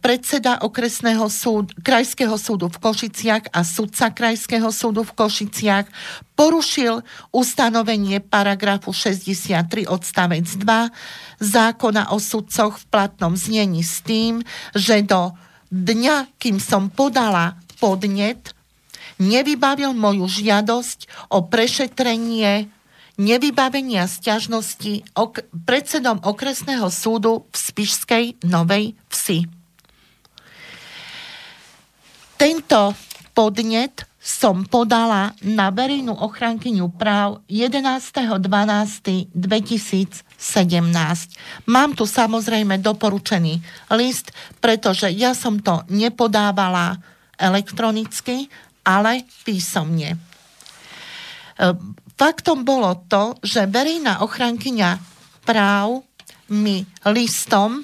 predseda okresného súd, Krajského súdu v Košiciach a sudca Krajského súdu v Košiciach porušil ustanovenie paragrafu šesťdesiattri odstavec dva zákona o sudcoch v platnom znení s tým, že do dňa, kým som podala podnet, nevybavil moju žiadosť o prešetrenie nevybavenia sťažnosti ok- predsedom okresného súdu v Spišskej Novej Vsi. Tento podnet som podala na verejnú ochrankyňu práv jedenásteho decembra dvetisícsedemnásť. Mám tu samozrejme doporučený list, pretože ja som to nepodávala elektronicky, ale písomne. Ehm, Faktom bolo to, že verejná ochrankyňa práv mi listom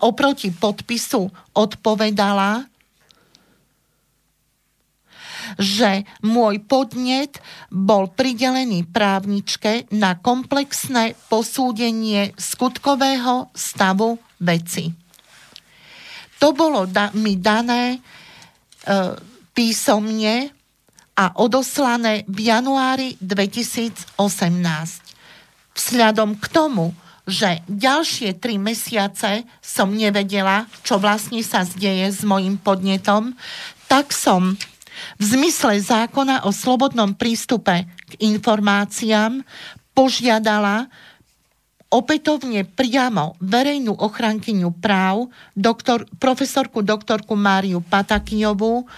oproti podpisu odpovedala, že môj podnet bol pridelený právničke na komplexné posúdenie skutkového stavu veci. To bolo da- mi dané e, písomne a odoslané v januári dvetisícosemnásť. Vzhľadom k tomu, že ďalšie tri mesiace som nevedela, čo vlastne sa zdeje s mojím podnetom, tak som v zmysle zákona o slobodnom prístupe k informáciám požiadala opätovne priamo verejnú ochrankyňu práv, doktor, profesorku doktorku Máriu Patakijovú,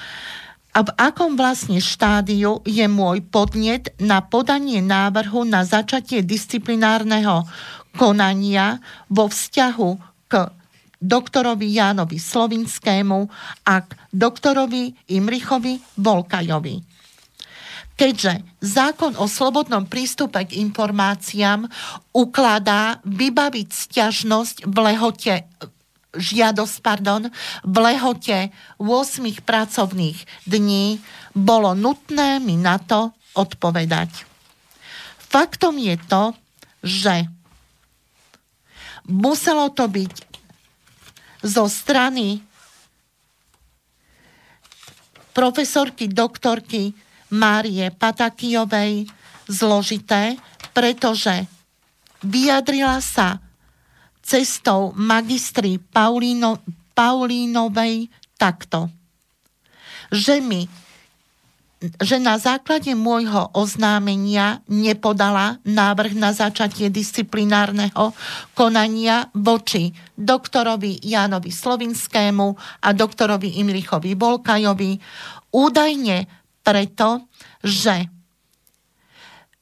a v akom vlastne štádiu je môj podnet na podanie návrhu na začatie disciplinárneho konania vo vzťahu k doktorovi Jánovi Slovinskému a k doktorovi Imrichovi Volkajovi. Keďže zákon o slobodnom prístupe k informáciám ukladá vybaviť sťažnosť v lehote žiadosť, pardon, v lehote ôsmich pracovných dní, bolo nutné mi na to odpovedať. Faktom je to, že muselo to byť zo strany profesorky doktorky Márie Patakijovej zložité, pretože vyjadrila sa cestou magistry Paulíno, Paulínovej takto, že, mi, že na základe môjho oznámenia nepodala návrh na začatie disciplinárneho konania voči doktorovi Jánovi Slovinskému a doktorovi Imrichovi Volkajovi, údajne preto, že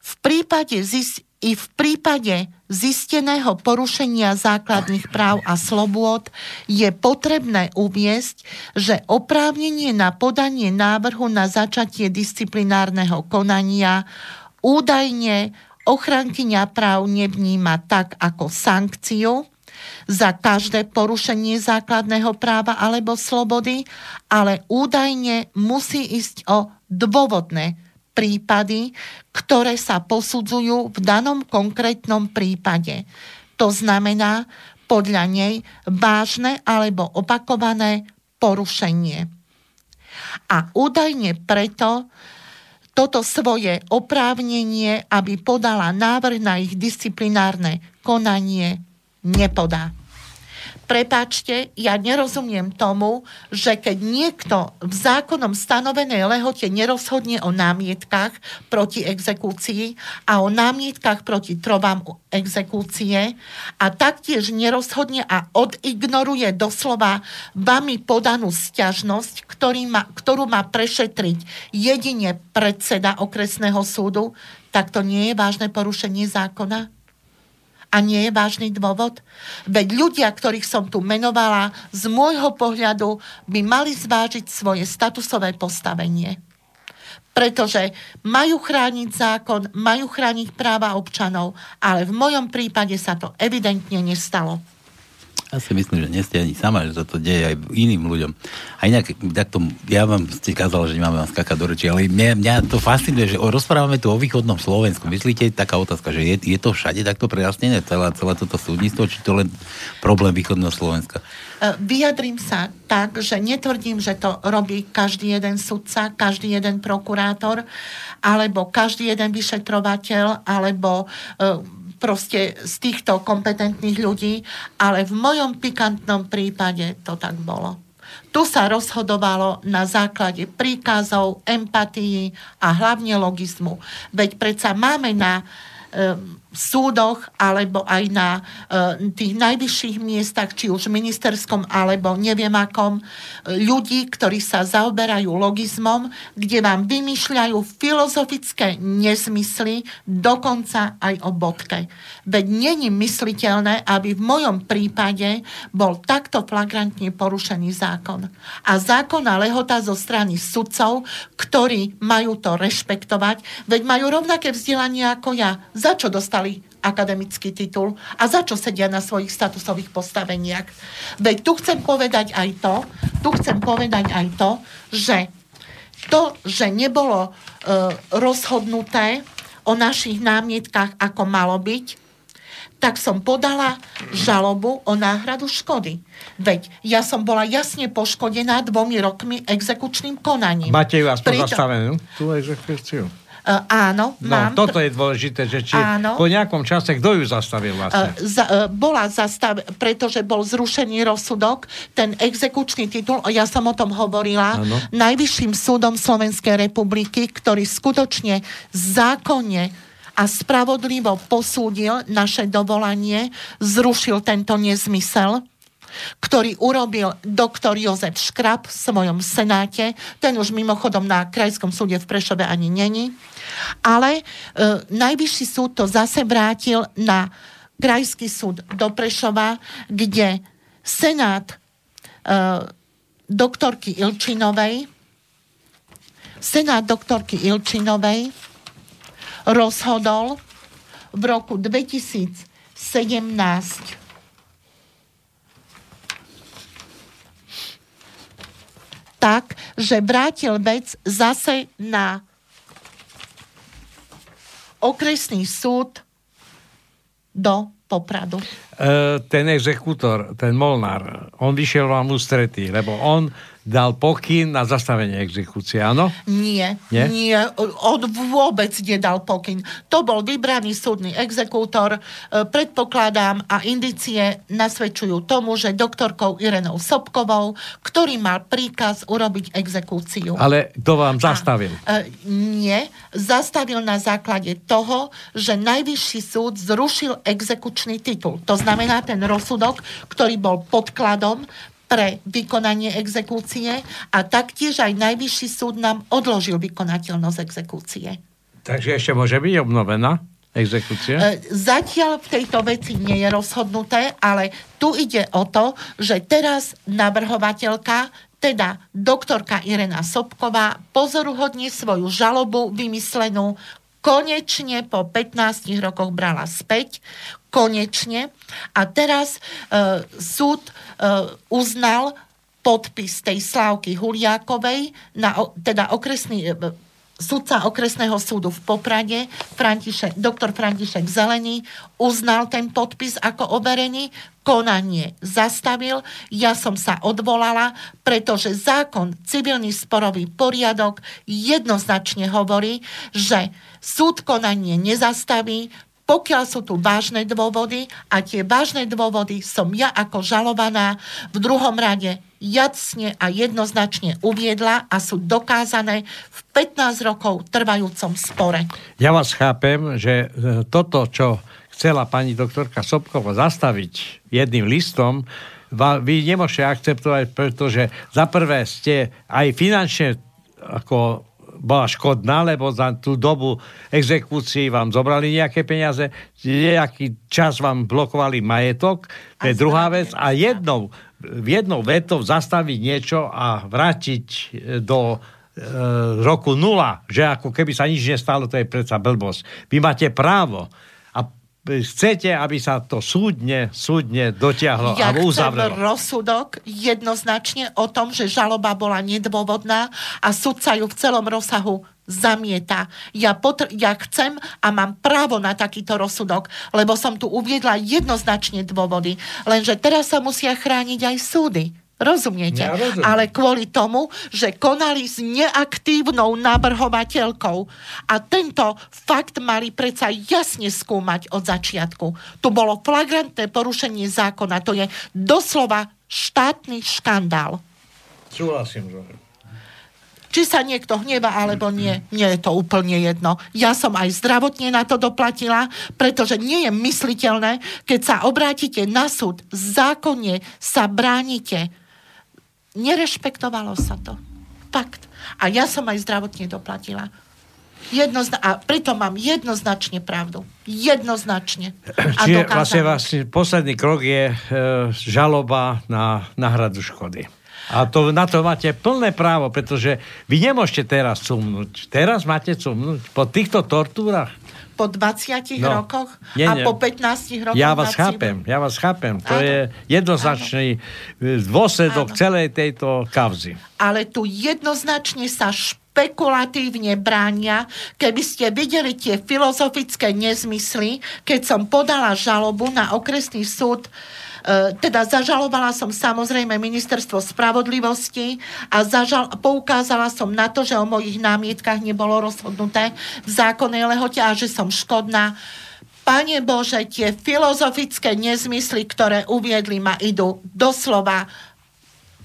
v prípade zistenia I v prípade zisteného porušenia základných práv a slobôd je potrebné uviesť, že oprávnenie na podanie návrhu na začatie disciplinárneho konania údajne ochrankyňa práv nevníma tak ako sankciu za každé porušenie základného práva alebo slobody, ale údajne musí ísť o dôvodné prípady, ktoré sa posudzujú v danom konkrétnom prípade. To znamená podľa nej vážne alebo opakované porušenie. A údajne preto toto svoje oprávnenie, aby podala návrh na ich disciplinárne konanie, nepodá. Prepáčte, ja nerozumiem tomu, že keď niekto v zákonom stanovenej lehote nerozhodne o námietkach proti exekúcii a o námietkach proti trovám exekúcie a taktiež nerozhodne a odignoruje doslova vami podanú sťažnosť, ma, ktorú má prešetriť jedine predseda okresného súdu, tak to nie je vážne porušenie zákona? A nie je vážny dôvod? Veď ľudia, ktorých som tu menovala, z môjho pohľadu by mali zvážiť svoje statusové postavenie. Pretože majú chrániť zákon, majú chrániť práva občanov, ale v mojom prípade sa to evidentne nestalo. Ja si myslím, že nie ste ani sama, že to deje aj iným ľuďom. A inak, tak to, ja vám ste kázal, že nemáme vám skákať do rečí, ale mňa, mňa to fascinuje, že rozprávame tu o východnom Slovensku. Myslíte, taká otázka, že je, je to všade takto prejasnené, celá, celá toto súdnictvo, či to len problém východného Slovenska? Vyjadrím sa tak, že netvrdím, že to robí každý jeden sudca, každý jeden prokurátor, alebo každý jeden vyšetrovateľ, alebo proste z týchto kompetentných ľudí, ale v mojom pikantnom prípade to tak bolo. Tu sa rozhodovalo na základe príkazov, empatii a hlavne logizmu. Veď predsa máme na e, súdoch alebo aj na e, tých najvyšších miestach, či už ministerskom alebo neviem akom, ľudí, ktorí sa zaoberajú logizmom, kde vám vymýšľajú filozofické nezmysly, dokonca aj o bodke. Veď není mysliteľné, aby v mojom prípade bol takto flagrantne porušený zákon. A zákonná lehota zo strany sudcov, ktorí majú to rešpektovať, veď majú rovnaké vzdelanie ako ja. Za čo dostali akademický titul a za čo sedia na svojich statusových postaveniach. Veď tu chcem povedať aj to, tu chcem povedať aj to, že to, že nebolo e, rozhodnuté o našich námietkach, ako malo byť, tak som podala žalobu o náhradu škody. Veď ja som bola jasne poškodená dvomi rokmi exekučným konaním. Máte ju aspoň Prito... zastavenú tú exekúciu? Uh, áno, no, mám. Toto je dôležité, že či áno. po nejakom čase, kto ju zastavil vlastne? Uh, za, uh, bola zastavená, pretože bol zrušený rozsudok, ten exekučný titul, ja som o tom hovorila, áno. Najvyšším súdom Slovenskej republiky, ktorý skutočne zákonne a spravodlivo posúdil naše dovolanie, zrušil tento nezmysel, ktorý urobil doktor Jozef Škrab v svojom senáte. Ten už mimochodom na Krajskom súde v Prešove ani není. Ale e, najvyšší súd to zase vrátil na Krajský súd do Prešova, kde senát e, doktorky Ilčinovej senát doktorky Ilčinovej rozhodol v roku dvetisícsedemnásť tak, že vrátil vec zase na okresný súd do Popradu. E, ten exekútor, ten Molnár, on vyšiel vám ústretí, lebo on dal pokyn na zastavenie exekúcie, áno? Nie, nie, nie, on vôbec nedal pokyn. To bol vybraný súdny exekútor, predpokladám, a indície nasvedčujú tomu, že doktorkou Irenou Sobkovou, ktorý mal príkaz urobiť exekúciu. Ale kto vám zastavil? A, nie, zastavil na základe toho, že najvyšší súd zrušil exekučný titul. To znamená ten rozsudok, ktorý bol podkladom pre vykonanie exekúcie, a taktiež aj najvyšší súd nám odložil vykonateľnosť exekúcie. Takže ešte môže byť obnovená exekúcia? Zatiaľ v tejto veci nie je rozhodnuté, ale tu ide o to, že teraz navrhovateľka, teda doktorka Irena Sobková, pozoruhodne svoju žalobu vymyslenú konečne po pätnástich rokoch brala späť, konečne. A teraz e, súd e, uznal podpis tej Slavky Huliákovej, na, teda okresný, e, sudca okresného súdu v Poprade, František, doktor František Zelený, uznal ten podpis ako overený, konanie zastavil, ja som sa odvolala, pretože zákon, civilný sporový poriadok jednoznačne hovorí, že súd konanie nezastaví, pokiaľ sú tu vážne dôvody, a tie vážne dôvody som ja ako žalovaná v druhom rade jasne a jednoznačne uviedla a sú dokázané v pätnásť rokov trvajúcom spore. Ja vás chápem, že toto, čo chcela pani doktorka Sobková zastaviť jedným listom, vy nemôžete akceptovať, pretože za prvé ste aj finančne ako bola škodná, lebo za tú dobu exekúcií vám zobrali nejaké peniaze, nejaký čas vám blokovali majetok, to je druhá vec, a jednou, jednou vetou zastaviť niečo a vrátiť do e, roku nula, že ako keby sa nič nestalo, to je predsa blbosť. Vy máte právo a chcete, aby sa to súdne, súdne dotiahlo ja a uzavrelo. Ja chcem rozsudok jednoznačne o tom, že žaloba bola nedôvodná a sudca ju v celom rozsahu zamieta. Ja, potr- ja chcem a mám právo na takýto rozsudok, lebo som tu uviedla jednoznačne dôvody. Lenže teraz sa musia chrániť aj súdy. Rozumiete? Ja rozumiem. Ale kvôli tomu, že konali s neaktívnou navrhovateľkou. A tento fakt mali predsa jasne skúmať od začiatku. Tu bolo flagrantné porušenie zákona. To je doslova štátny škandál. Súhlasím, Rožem. Či sa niekto hneva, alebo nie, nie je to úplne jedno. Ja som aj zdravotne na to doplatila, pretože nie je mysliteľné, keď sa obrátite na súd, zákonne sa bránite. Nerešpektovalo sa to. Fakt. A ja som aj zdravotne doplatila. Jednozna- a preto mám jednoznačne pravdu. Jednoznačne. A čiže vlastne, vlastne posledný krok je e, žaloba na náhradu škody. A to, na to máte plné právo, pretože vy nemôžete teraz cumnúť. Teraz máte cumnúť po týchto tortúrach. Po dvadsiatich no, rokoch nie, nie. A po pätnástich rokoch. Ja vás chápem, ja vás chápem. To áno. je jednoznačný áno. dôsledok áno. celej tejto kauzy. Ale tu jednoznačne sa špatí špekulatívne bránia. Keby ste videli tie filozofické nezmysly, keď som podala žalobu na okresný súd, teda zažalovala som samozrejme ministerstvo spravodlivosti a zažal, poukázala som na to, že o mojich námietkach nebolo rozhodnuté v zákonnej lehote a že som škodná. Pane Bože, tie filozofické nezmysly, ktoré uviedli, ma idú doslova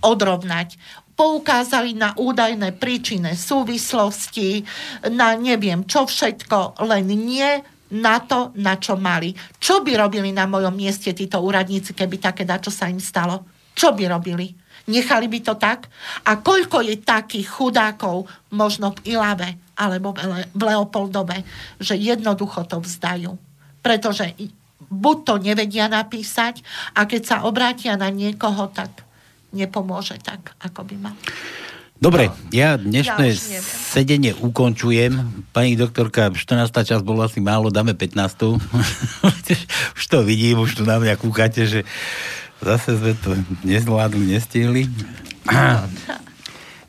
odrovnať. Poukázali na údajné príčinné súvislosti, na neviem čo všetko, len nie na to, na čo mali. Čo by robili na mojom mieste títo úradníci, keby také dačo sa im stalo? Čo by robili? Nechali by to tak? A koľko je takých chudákov, možno v Ilave alebo v Leopoldove, že jednoducho to vzdajú? Pretože buď to nevedia napísať a keď sa obrátia na niekoho, tak nepomôže tak, ako by mal. Dobre, no, ja dnešné ja sedenie ukončujem. Pani doktorka, štrnásta časť bolo asi málo, dáme pätnástu Už to vidím, už tu na mňa kúkate, že zase sme to nezvládli, nestihli.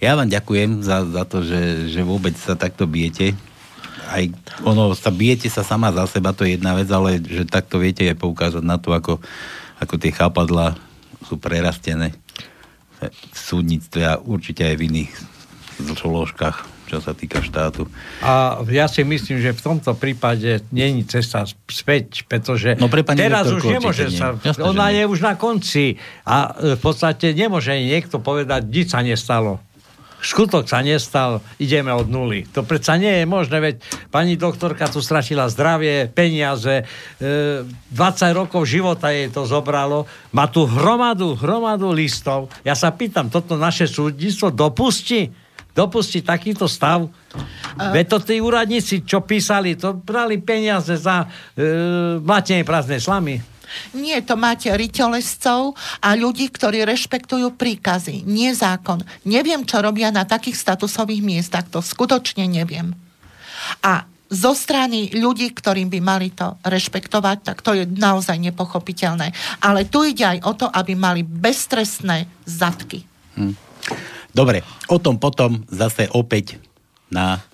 Ja vám ďakujem za, za to, že, že vôbec sa takto bijete. Aj ono, sa bijete sa sama za seba, to je jedna vec, ale že takto viete aj poukázať na to, ako, ako tie chápadlá sú prerastené v súdnictve a určite aj v iných zložkách, čo sa týka štátu. A ja si myslím, že v tomto prípade není cesta späť, pretože no teraz už nemôže sa... Jasne, ona je už na konci a v podstate nemôže niekto povedať, nič sa nestalo. Skutok sa nestal, ideme od nuly. To predsa nie je možné, veď pani doktorka tu stratila zdravie, peniaze, dvadsať rokov života jej to zobralo, má tu hromadu, hromadu listov. Ja sa pýtam, toto naše súdnictvo dopustí? Dopustí takýto stav? Veď to tí úradníci, čo písali, to brali peniaze za e, mlátenie prázdnej slamy. Nie, to máte riťolescov a ľudí, ktorí rešpektujú príkazy, nie zákon. Neviem, čo robia na takých statusových miestach, to skutočne neviem. A zo strany ľudí, ktorým by mali to rešpektovať, tak to je naozaj nepochopiteľné. Ale tu ide aj o to, aby mali beztrestné zadky. Hm. Dobre, o tom potom zase opäť na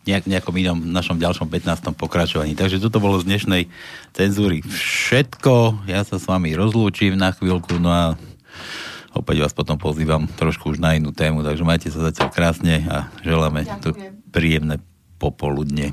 nejakom inom našom ďalšom pätnástom pokračovaní. Takže toto bolo z dnešnej cenzúry všetko. Ja sa s vami rozlúčim na chvíľku, no a opäť vás potom pozývam trošku už na inú tému, takže majte sa zatiaľ krásne a želáme tu príjemné popoludne.